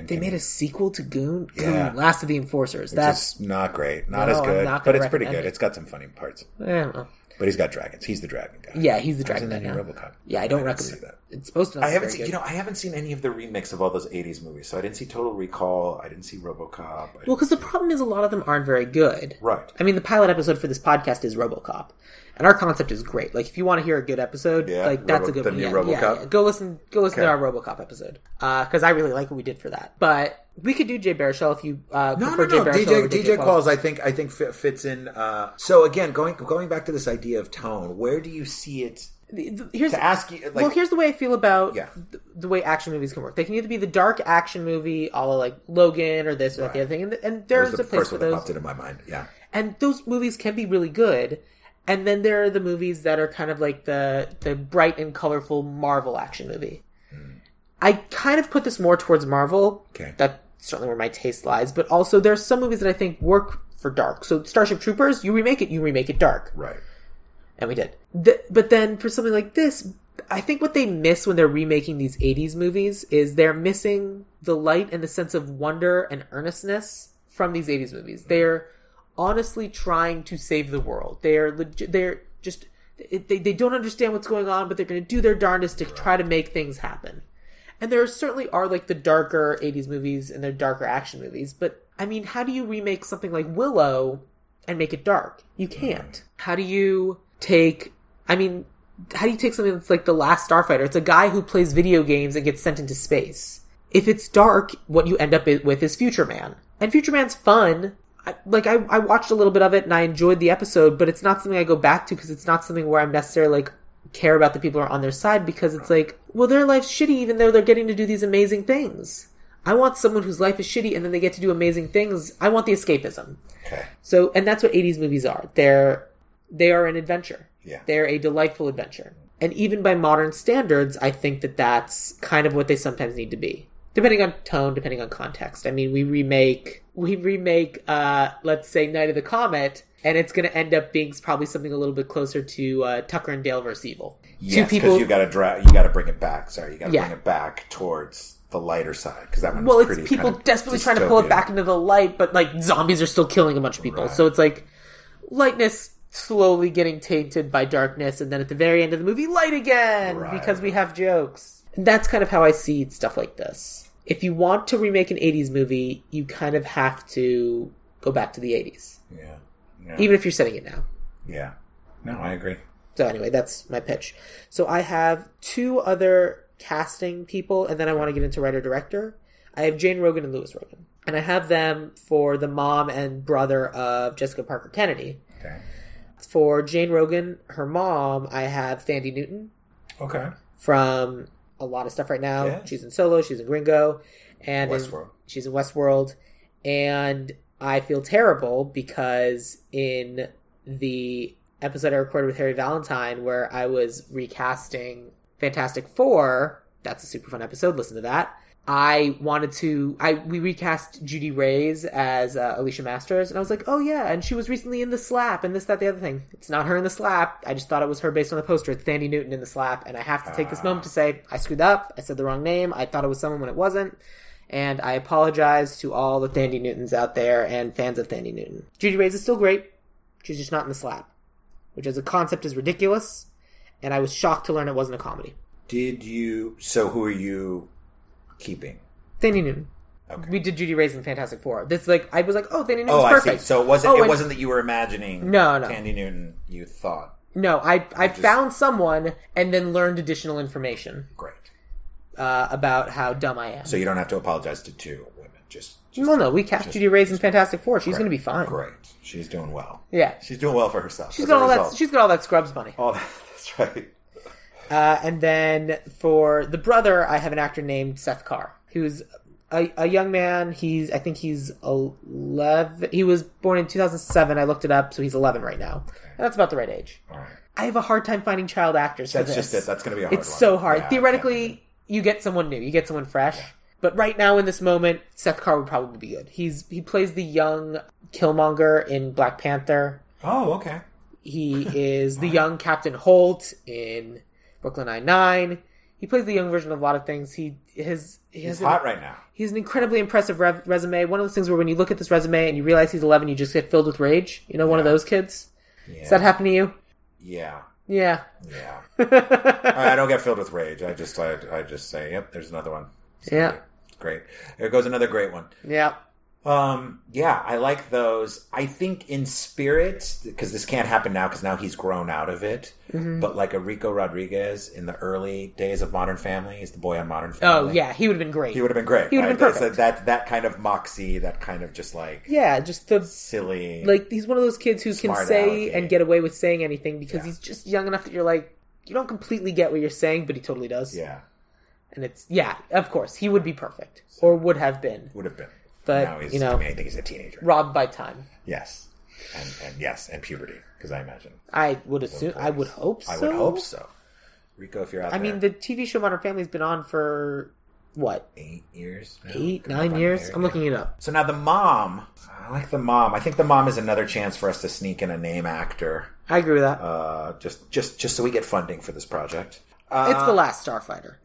They made a sequel to Goon? Yeah. Goon, Last of the Enforcers. That's not great. Not as good. But it's pretty good. It's got some funny parts. I don't know. But he's got dragons. He's the dragon guy. Yeah, he's the dragon guy now. RoboCop. Yeah, I don't recommend that. It's supposed to not be very good. I haven't seen any of the remakes of all those 80s movies. So I didn't see Total Recall. I didn't see RoboCop. Well, because the problem is a lot of them aren't very good. Right. I mean, the pilot episode for this podcast is RoboCop. And our concept is great. Like, if you want to hear a good episode, that's a good one. The new RoboCop? Yeah. Go listen to our RoboCop episode. Because I really like what we did for that. But... We could do Jay Baruchel if you prefer. No. DJ Qualls, I think fits in. So again, going back to this idea of tone, where do you see it? Here's the way I feel about the way action movies can work. They can either be the dark action movie, a la like Logan, or this or that, the other thing, and there's a place for those. That popped into my mind. Yeah, and those movies can be really good. And then there are the movies that are kind of like the bright and colorful Marvel action movie. I kind of put this more towards Marvel. Okay. That's certainly where my taste lies. But also, there are some movies that I think work for dark. So Starship Troopers, you remake it dark. Right. And we did. But then for something like this, I think what they miss when they're remaking these 80s movies is they're missing the light and the sense of wonder and earnestness from these 80s movies. Mm-hmm. They're honestly trying to save the world. They're just... They don't understand what's going on, but they're going to do their darndest to try to make things happen. And there certainly are, like, the darker 80s movies and the darker action movies. But, I mean, how do you remake something like Willow and make it dark? You can't. How do you take something that's like The Last Starfighter? It's a guy who plays video games and gets sent into space. If it's dark, what you end up with is Future Man. And Future Man's fun. I watched a little bit of it and I enjoyed the episode, but it's not something I go back to because it's not something where I'm necessarily, like, care about the people who are on their side, because it's like, well, their life's shitty even though they're getting to do these amazing things. I want someone whose life is shitty and then they get to do amazing things. I want the escapism. Okay. So, and that's what 80s movies are. They are an adventure. Yeah. They're a delightful adventure. And even by modern standards, I think that that's kind of what they sometimes need to be. Depending on tone, depending on context. I mean, we remake, let's say, Night of the Comet, and it's going to end up being probably something a little bit closer to Tucker and Dale versus Evil. Yes, because you got to bring it back. Sorry, you got to bring it back towards the lighter side, because that one was pretty. Well, it's people desperately dystopian, trying to pull it back into the light, but like zombies are still killing a bunch of people. Right. So it's like lightness slowly getting tainted by darkness, and then at the very end of the movie, light again, right, because we have jokes. And that's kind of how I see stuff like this. If you want to remake an 80s movie, you kind of have to go back to the 80s. Yeah. Yeah. Even if you're setting it now. Yeah. No, I agree. So anyway, that's my pitch. So I have two other casting people, and then I want to get into writer-director. I have Jane Rogan and Lewis Rogan. And I have them for the mom and brother of Jessica Parker Kennedy. Okay. For Jane Rogan, her mom, I have Thandie Newton. Okay. From a lot of stuff right now. Yeah. She's in Solo. She's in Gringo. And Westworld. She's in Westworld. And I feel terrible because in the episode I recorded with Harry Valentine where I was recasting Fantastic Four, that's a super fun episode, listen to that, I wanted to... We recast Judy Reyes as Alicia Masters, and I was like, oh yeah, and she was recently in The Slap, and this, that, the other thing. It's not her in The Slap. I just thought it was her based on the poster. It's Thandie Newton in The Slap, and I have to take this moment to say, I screwed up, I said the wrong name, I thought it was someone when it wasn't. And I apologize to all the Thandie Newtons out there and fans of Thandie Newton. Judy Reyes is still great. She's just not in The Slap, which as a concept is ridiculous. And I was shocked to learn it wasn't a comedy. Did you... So who are you keeping? Thandie Newton. Okay. We did Judy Reyes in Fantastic Four. This, like, I was like, oh, Thandie Newton's perfect. See. So it wasn't that you were imagining Thandie Newton, you thought. No, I found someone and then learned additional information. Great. About how dumb I am. So you don't have to apologize to two women. We cast Judy Reyes in Fantastic Four. She's going to be fine. Great. She's doing well. Yeah. She's doing well for herself. She's got all that Scrubs money. Oh, that's right. And then for the brother, I have an actor named Seth Carr, who's a young man. I think he's 11. He was born in 2007. I looked it up, so he's 11 right now. Okay. And that's about the right age. All right. I have a hard time finding child actors for this. That's just it. That's going to be a hard one. It's so hard. Yeah, theoretically... You get someone new. You get someone fresh. Yeah. But right now in this moment, Seth Carr would probably be good. He plays the young Killmonger in Black Panther. Oh, okay. He is the young Captain Holt in Brooklyn Nine-Nine. He plays the young version of a lot of things. He's hot right now. He has an incredibly impressive resume. One of those things where when you look at this resume and you realize he's 11, you just get filled with rage. You know, one of those kids? Yeah. Does that happen to you? Yeah. Yeah. Yeah. I don't get filled with rage. I just say, yep, there's another one. So, yeah. Great. There goes another great one. Yeah. Yeah, I like those. I think in spirit, because this can't happen now because now he's grown out of it, but like a Rico Rodriguez in the early days of Modern Family, he's the boy on Modern Family. Oh, yeah. He would have been great. He would have been perfect. That kind of moxie, that kind of just like... Yeah, just the... Silly... Like, he's one of those kids who can say and get away with saying anything because he's just young enough that you're like, you don't completely get what you're saying, but he totally does. Yeah. And it's... Yeah, of course. He would be perfect. So, or would have been. But, now he's, I think he's a teenager. Robbed by time. Yes. And puberty, because I imagine. I would hope so. Rico, if you're out there. I mean, the TV show Modern Family has been on for, what? 8 years? No, 9 years? I'm looking it up. So now the mom. I like the mom. I think the mom is another chance for us to sneak in a name actor. I agree with that. Just so we get funding for this project. It's The Last Starfighter.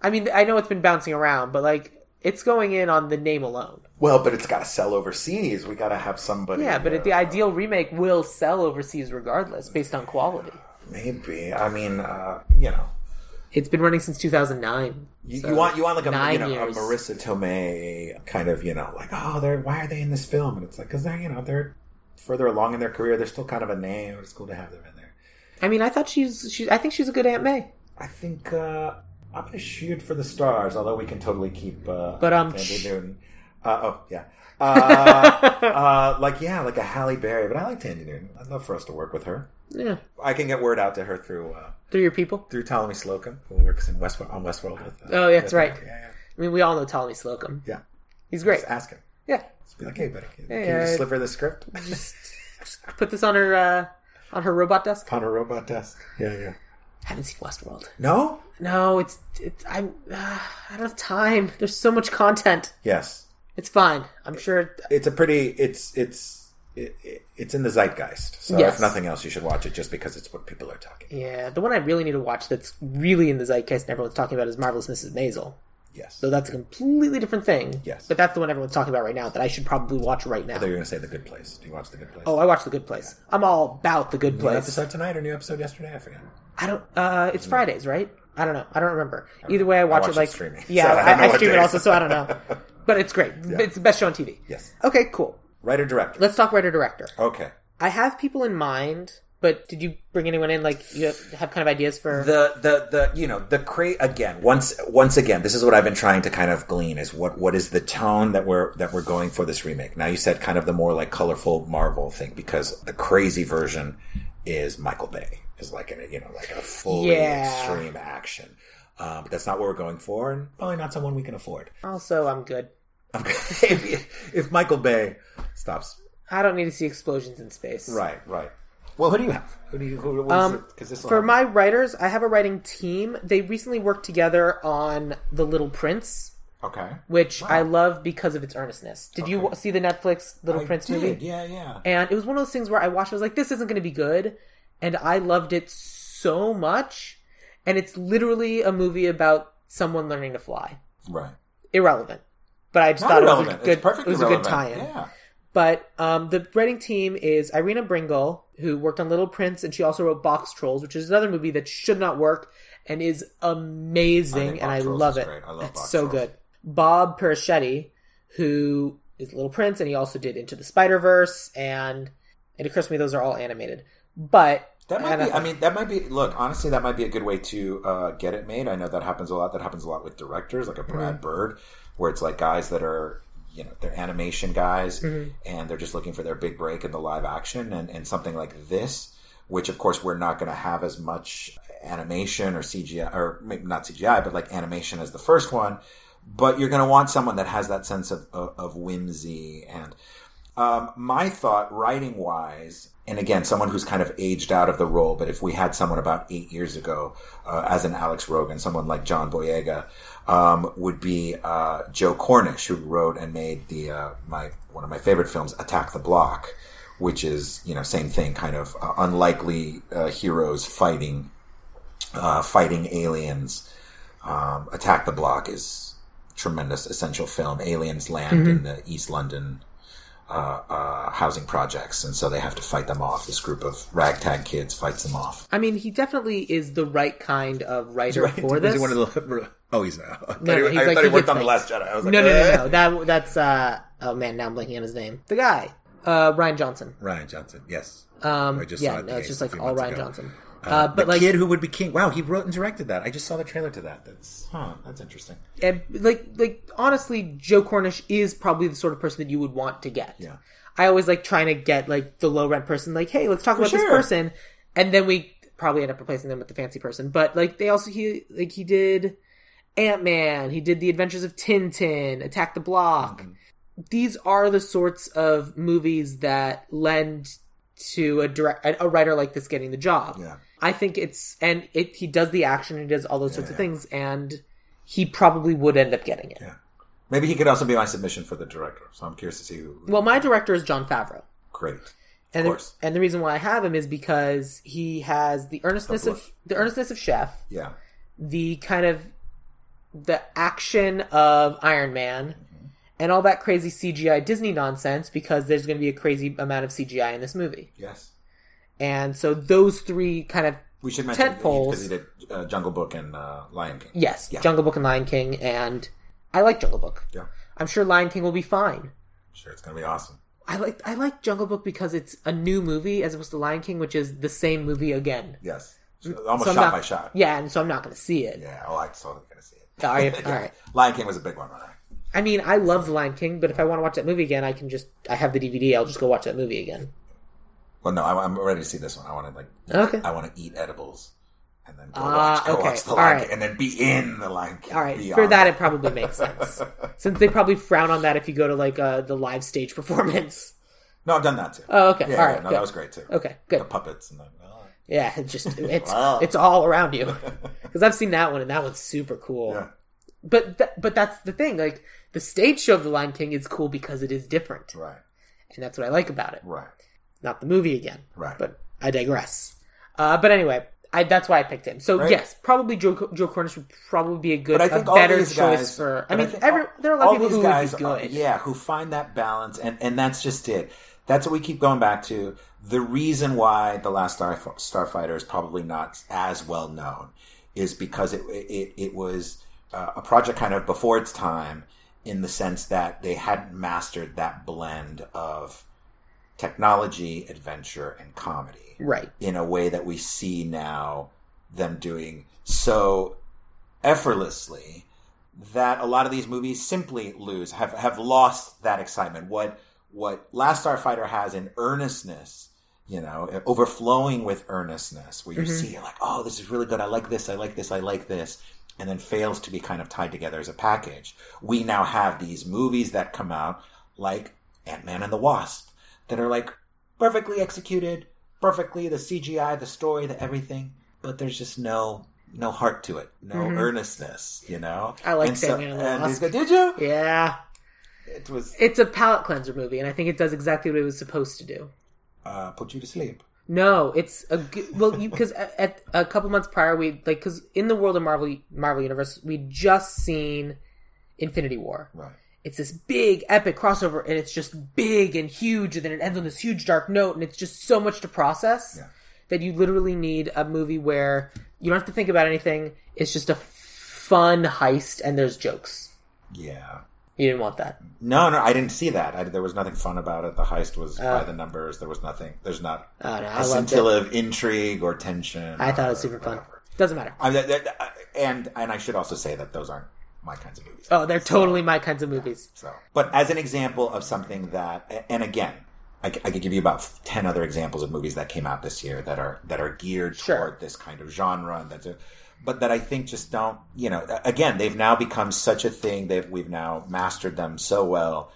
I mean, I know it's been bouncing around, but like... It's going in on the name alone. Well, but it's got to sell overseas. We got to have somebody. Yeah, but the Ideal Remake will sell overseas regardless, based on quality. Maybe. I mean, it's been running since 2009. You want like a Marissa Tomei kind of why are they in this film? And it's like because they're further along in their career. They're still kind of a name. It's cool to have them in there. I mean, I thought I think she's a good Aunt May. I think. I'm going to shoot for the stars, although we can totally keep... Thandie Newton. Like a Halle Berry. But I like Thandie Newton. I'd love for us to work with her. Yeah. I can get word out to her through... through your people? Through Ptolemy Slocum, who works on Westworld with... oh, yeah, that's right. Yeah. I mean, we all know Ptolemy Slocum. Yeah. He's great. Just ask him. Yeah. Just be like, hey, buddy, can you just slip her the script? Just put this on her robot desk? On her robot desk. Yeah. I haven't seen Westworld. No? No, I don't have time. There's so much content. Yes. It's fine. I'm sure. It's a pretty, it's in the zeitgeist. So yes. If nothing else, you should watch it just because it's what people are talking about. Yeah. The one I really need to watch that's really in the zeitgeist and everyone's talking about is Marvelous Mrs. Maisel. Yes. So that's a completely different thing. Yes. But that's the one everyone's talking about right now that I should probably watch right now. I thought you were going to say The Good Place. Do you watch The Good Place? Oh, I watch The Good Place. Yeah. I'm all about The Good Place. New episode tonight or new episode yesterday? I forget. It's Fridays, right? I don't know. I don't remember. Either way, I watch it like... streaming. Yeah, so I stream it also, so I don't know. But it's great. Yeah. It's the best show on TV. Yes. Okay, cool. Writer-director. Let's talk writer-director. Okay. I have people in mind... But did you bring anyone in? Like you have kind of ideas for Once again, this is what I've been trying to kind of glean is what is the tone that we're going for this remake. Now you said kind of the more like colorful Marvel thing because the crazy version is Michael Bay is like a fully extreme action. But that's not what we're going for, and probably not someone we can afford. Also, I'm good. If Michael Bay stops, I don't need to see explosions in space. Right. Well, who do you have? For my writers, I have a writing team. They recently worked together on The Little Prince. Okay. Which I love because of its earnestness. Did you see the Netflix Little Prince movie? Yeah. And it was one of those things where I watched it, I was like, this isn't going to be good. And I loved it so much. And it's literally a movie about someone learning to fly. Right. Irrelevant. But I just thought it was a good tie-in. Yeah. But the writing team is Irina Bringle, who worked on Little Prince, and she also wrote Box Trolls, which is another movie that should not work and is amazing, and I love it. It's so good. Bob Persichetti, who is Little Prince, and he also did Into the Spider-Verse, and of course, those are all animated. But... that might be a good way to get it made. I know that happens a lot. That happens a lot with directors, like a Brad Bird, where it's like guys that are... they're animation guys and they're just looking for their big break in the live action and something like this, which of course we're not going to have as much animation or CGI, or maybe not CGI, but like animation as the first one. But you're going to want someone that has that sense of whimsy. And my thought writing wise, and again, someone who's kind of aged out of the role, but if we had someone about 8 years ago as an Alex Rogan, someone like John Boyega, would be Joe Cornish, who wrote and made one of my favorite films, Attack the Block, which is same thing, kind of unlikely heroes fighting aliens. Attack the Block is a tremendous essential film. Aliens land in the East London housing projects, and so they have to fight them off. This group of ragtag kids fights them off. I mean, he definitely is the right kind of writer for this. He's not. I thought he worked on The Last Jedi. I was like, no. That's oh man, now I'm blanking on his name. The guy, Rian Johnson. Rian Johnson, yes. It's just like all Rian Johnson. But the kid who would be king. Wow, he wrote and directed that. I just saw the trailer to that. That's interesting. And honestly, Joe Cornish is probably the sort of person that you would want to get. Yeah. I always like trying to get the low rent person. Like, hey, let's talk about this person, and then we probably end up replacing them with the fancy person. But he did Ant-Man. He did The Adventures of Tintin, Attack the Block. Mm-hmm. These are the sorts of movies that lend to a writer like this getting the job. Yeah. I think he does the action, he does all those sorts of things, and he probably would end up getting it. Yeah. Maybe he could also be my submission for the director, so I'm curious to see who... Well, my director is Jon Favreau. Great. Of course. And the reason why I have him is because he has the earnestness of Chef, the kind of the action of Iron Man, and all that crazy CGI Disney nonsense, because there's going to be a crazy amount of CGI in this movie. Yes. And so those three kind of we should mention because he did Jungle Book and Lion King. Yes, yeah. Jungle Book and Lion King, and I like Jungle Book. Yeah, I'm sure Lion King will be fine. I'm sure, it's going to be awesome. I like Jungle Book because it's a new movie as opposed to Lion King, which is the same movie again. Yes, by shot. Yeah, and so I'm not going to see it. Yeah, I totally going to see it. All right. Lion King was a big one, right? I mean, I love The Lion King, but if I want to watch that movie again, I have the DVD. I'll just go watch that movie again. Well, no, I'm ready to see this one. I want to I want to eat edibles and then watch The Lion King and then be in The Lion King. All right, for that it probably makes sense since they probably frown on that if you go to the live stage performance. No, I've done that too. Oh, okay. Yeah, all right. Yeah, no, that was great too. Okay, good. The puppets and it's it's all around you because I've seen that one and that one's super cool. Yeah. But but that's the thing. Like the stage show of The Lion King is cool because it is different, right? And that's what I like about it, right? Not the movie again. Right. But I digress. But anyway, That's why I picked him. So, right? Yes, probably Joe Cornish would probably be a better choice for... there are a lot of people who would be good. Who find that balance, and that's just it. That's what we keep going back to. The reason why The Last Starfighter is probably not as well known is because it was a project kind of before its time, in the sense that they hadn't mastered that blend of technology, adventure, and comedy, right? In a way that we see now them doing so effortlessly that a lot of these movies simply have lost that excitement. What Last Starfighter has in earnestness, overflowing with earnestness, where you see, you're like, oh, this is really good. I like this. And then fails to be kind of tied together as a package. We now have these movies that come out like Ant-Man and the Wasp that are like perfectly executed, perfectly, the CGI, the story, the everything, but there's just no heart to it, no earnestness, I like Ant-Man and the Wasp. Did you? Yeah. It's a palate cleanser movie, and I think it does exactly what it was supposed to do. Put you to sleep. No, it's a good... Well, because at a couple months prior, because in the world of Marvel Universe, we'd just seen Infinity War. Right. It's this big, epic crossover, and it's just big and huge, and then it ends on this huge dark note, and it's just so much to process that you literally need a movie where you don't have to think about anything. It's just a fun heist, and there's jokes. Yeah. You didn't want that. No, I didn't see that. There was nothing fun about it. The heist was by the numbers. There was nothing. There's not a scintilla of intrigue or tension. I thought it was super fun. Doesn't matter. And I should also say that those aren't my kinds of movies. Oh, they're totally my kinds of movies. Yeah, but as an example of something that, and again, I could give you about 10 other examples of movies that came out this year that are geared toward this kind of genre. But that I think just don't, again, they've now become such a thing that we've now mastered them so well,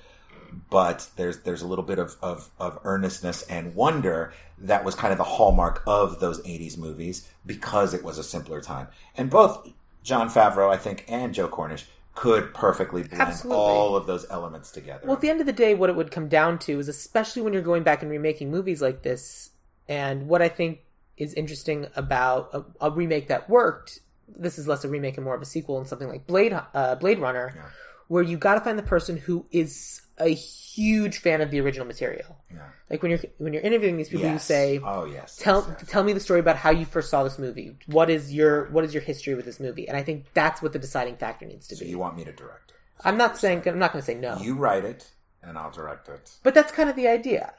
but there's a little bit of earnestness and wonder that was kind of the hallmark of those 80s movies because it was a simpler time. And both Jon Favreau, I think, and Joe Cornish could perfectly blend all of those elements together. Well, at the end of the day, what it would come down to is, especially when you're going back and remaking movies like this, and what I think is interesting about a remake that worked. This is less a remake and more of a sequel, and something like Blade Runner, where you got to find the person who is a huge fan of the original material. Yeah. Like when you're interviewing these people, you say, "Oh yes, tell me the story about how you first saw this movie. What is your history with this movie?" And I think that's what the deciding factor needs to be. So you want me to direct it? I'm not going to say no. You write it, and I'll direct it. But that's kind of the idea.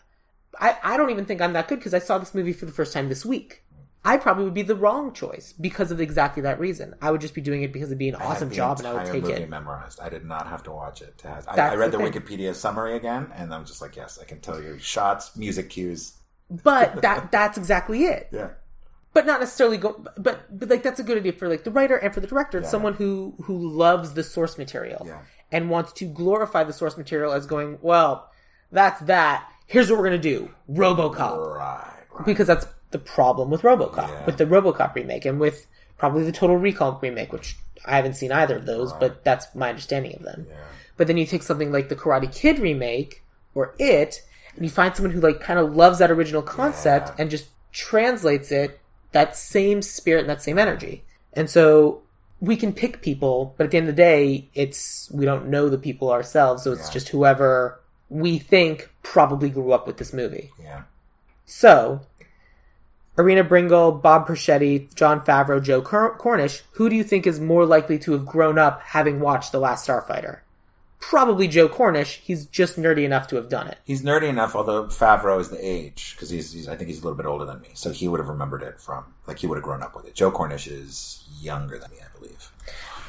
I don't even think I'm that good because I saw this movie for the first time this week. I probably would be the wrong choice because of exactly that reason. I would just be doing it because it'd be an awesome job, and I would take it. I had the movie memorized. I did not have to watch it. I read the Wikipedia summary again, and I'm just like, yes, I can tell you shots, music cues. But that's exactly it. Yeah. But not necessarily but that's a good idea for the writer and for the director. It's someone who loves the source material and wants to glorify the source material as going, well, that's that. Here's what we're going to do. RoboCop. Right. Because that's the problem with RoboCop. Yeah. With the RoboCop remake and with probably the Total Recall remake, which I haven't seen either of those, but that's my understanding of them. Yeah. But then you take something like the Karate Kid remake or It, and you find someone who kind of loves that original concept and just translates it, that same spirit and that same energy. And so we can pick people, but at the end of the day, we don't know the people ourselves, so it's just whoever we think probably grew up with this movie. Yeah. So, Irina Bringle, Bob Perchetti, Jon Favreau, Joe Cornish, who do you think is more likely to have grown up having watched The Last Starfighter? Probably Joe Cornish. He's just nerdy enough to have done it. He's nerdy enough, although Favreau is the age, because I think he's a little bit older than me, so he would have remembered it he would have grown up with it. Joe Cornish is younger than me, I believe.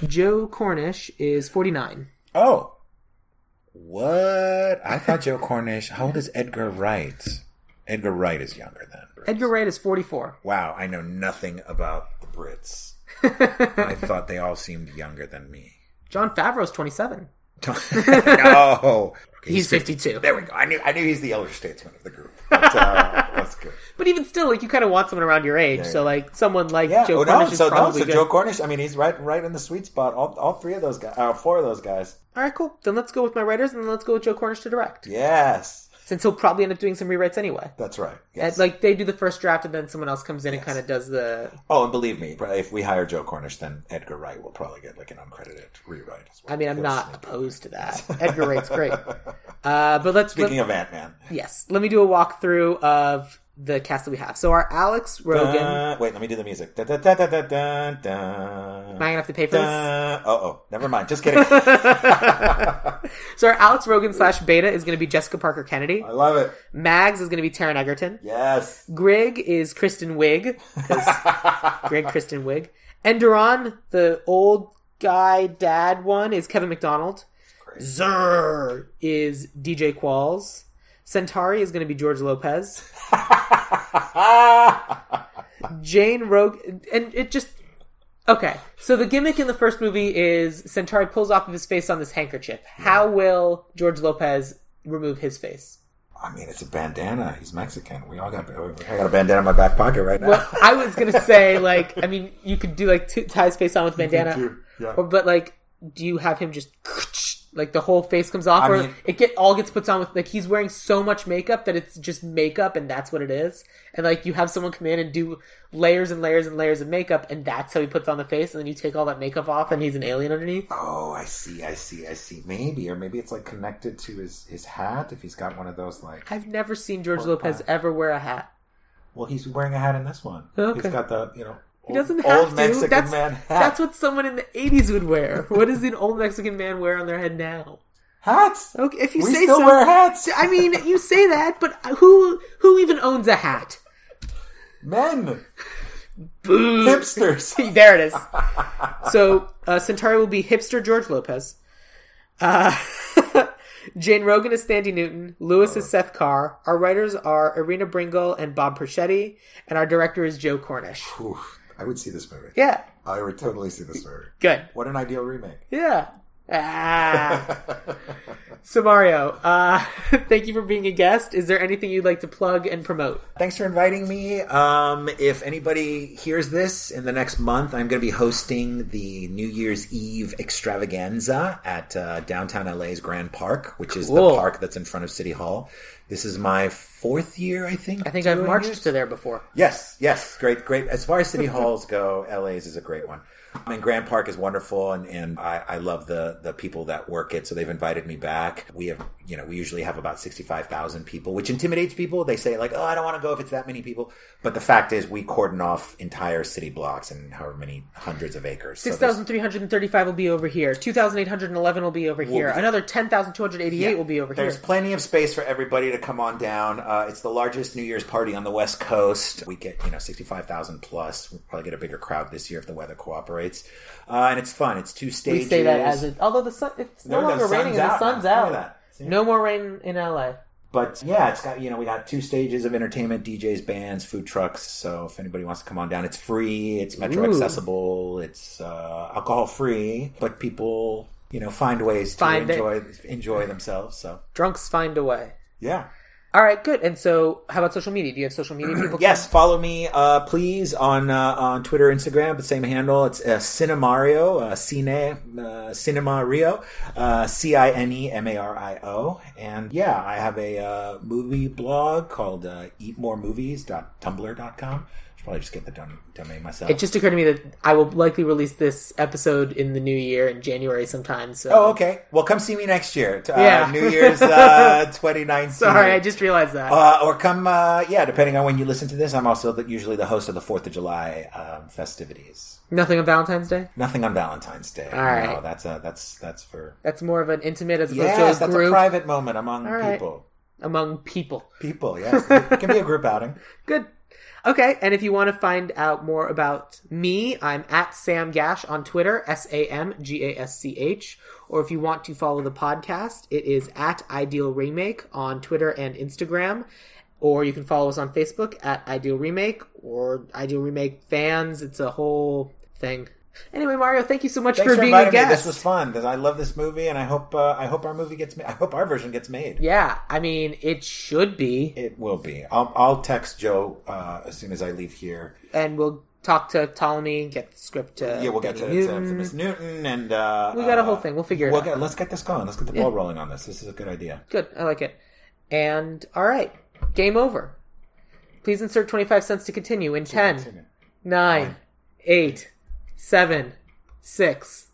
Joe Cornish is 49. Oh, what? I thought Joe Cornish... How old is Edgar Wright? Edgar Wright is younger than Brits. Edgar Wright is 44. Wow, I know nothing about the Brits. I thought they all seemed younger than me. Jon Favreau's 27. No! Okay, he's 52. There we go. I knew he's the elder statesman of the group. But, that's good. But even still, you kind of want someone around your age. Yeah, so, someone like Joe Cornish is probably good. Joe Cornish, he's right in the sweet spot. All three of those guys. Four of those guys. All right, cool. Then let's go with my writers, and then let's go with Joe Cornish to direct. Yes. since he'll probably end up doing some rewrites anyway. That's right. Yes. Like, they do the first draft, and then someone else comes in and kind of does the... Oh, and believe me, if we hire Joe Cornish, then Edgar Wright will probably get, like, an uncredited rewrite as well. I mean, I'm not opposed to that. Edgar Wright's great. But let's... Speaking of Ant-Man. Yes. Let me do a walkthrough of... the cast that we have. So our Alex Rogan... wait, let me do the music. Da, da, da, da, da, da, da. Am I going to have to pay for this? Uh-oh. Never mind. Just kidding. So our Alex Rogan / Beta is going to be Jessica Parker Kennedy. I love it. Mags is going to be Taron Egerton. Yes. Grig is Kristen Wiig. Grig, Kristen Wiig. Enderon, the old guy dad one, is Kevin MacDonald. Xur is DJ Qualls. Centauri is going to be George Lopez. Jane Rogue... And it just... Okay. So the gimmick in the first movie is Centauri pulls off of his face on this handkerchief. Yeah. How will George Lopez remove his face? I mean, it's a bandana. He's Mexican. I got a bandana in my back pocket right now. Well, I was going to say, like... I mean, you could do, like, tie his face on with a bandana. Yeah. But, like, do you have him just... Like, the whole face comes off, all gets put on with, like, he's wearing so much makeup that it's just makeup, and that's what it is. And, like, you have someone come in and do layers and layers and layers of makeup, and that's how he puts on the face, and then you take all that makeup off, and he's an alien underneath. Oh, I see. Maybe. Or maybe it's, like, connected to his hat, if he's got one of those, like... I've never seen George Lopez ever wear a hat. Well, he's wearing a hat in this one. Okay. He's got the, you know... He doesn't have to. Mexican man hat. That's what someone in the 80s would wear. What does an old Mexican man wear on their head now? Hats. Okay, if you we say still so, wear hats. I mean, you say that, but who even owns a hat? Men. Boo. Hipsters. There it is. So Centauri will be hipster George Lopez. Jane Rogan is Sandy Newton. Lewis is Seth Carr. Our writers are Irina Bringle and Bob Perchetti, and our director is Joe Cornish. Oof, I would see this movie. Yeah. I would totally see this movie. Good. What an ideal remake. Yeah. So Mario, thank you for being a guest. Is there anything you'd like to plug and promote? Thanks for inviting me. If anybody hears this in the next month, I'm going to be hosting the New Year's Eve extravaganza at downtown LA's Grand Park, which is the park that's in front of City Hall. This is my 4th year, I think. I think I've marched to there before. Yes. Great. As far as City Halls go, LA's is a great one. I mean, Grand Park is wonderful, and I love the people that work it, so they've invited me back. We have, we usually have about 65,000 people, which intimidates people. They say, like, oh, I don't want to go if it's that many people. But the fact is we cordon off entire city blocks and however many hundreds of acres. 6,335 will be over here. 2,811 will be over here. Another 10,288 will be over here. There's plenty of space for everybody to come on down. It's the largest New Year's party on the West Coast. We get, 65,000 plus. We'll probably get a bigger crowd this year if the weather cooperates. And it's fun. It's 2 stages. We say that although the sun, it's no longer raining and the sun's out. No more rain in LA. But yeah, it's got, we got 2 stages of entertainment, DJs, bands, food trucks. So if anybody wants to come on down, it's free. It's metro accessible. It's alcohol free, but people, find ways to enjoy themselves. So drunks find a way. Yeah. All right, good. And so how about social media? Do you have social media people? Yes, follow me, please, on Twitter, Instagram, the same handle. It's Cinemario, Cinemario, Cinemario. And yeah, I have a movie blog called eatmoremovies.tumblr.com. Probably just get the domain myself. It just occurred to me that I will likely release this episode in the new year in January sometime. So. Oh, okay. Well, come see me next year. New Year's 2019. Sorry, I just realized that. Or come, depending on when you listen to this, I'm also usually the host of the 4th of July festivities. Nothing on Valentine's Day? Nothing on Valentine's Day. All right. No, that's for... That's more of an intimate as opposed to a group. Yes, that's a private moment among people. Among people. People, yes. It can be a group outing. Good. Okay, and if you want to find out more about me, I'm at Sam Gash on Twitter, SamGasch. Or if you want to follow the podcast, it is at Ideal Remake on Twitter and Instagram. Or you can follow us on Facebook at Ideal Remake or Ideal Remake Fans. It's a whole thing. Anyway, Mario, thank you so much for being a guest. Me. This was fun. I love this movie, and I hope our movie gets made. I hope our version gets made. Yeah, I mean, it should be. It will be. I'll text Joe as soon as I leave here, and we'll talk to Ptolemy and get the script to we'll get to Miss Newton, and we got a whole thing. We'll figure it out. Let's get this going. Let's get the ball rolling on this. This is a good idea. Good, I like it. And, all right. Game over. Please insert 25 cents to continue in 10, 9, 8, 7, 6,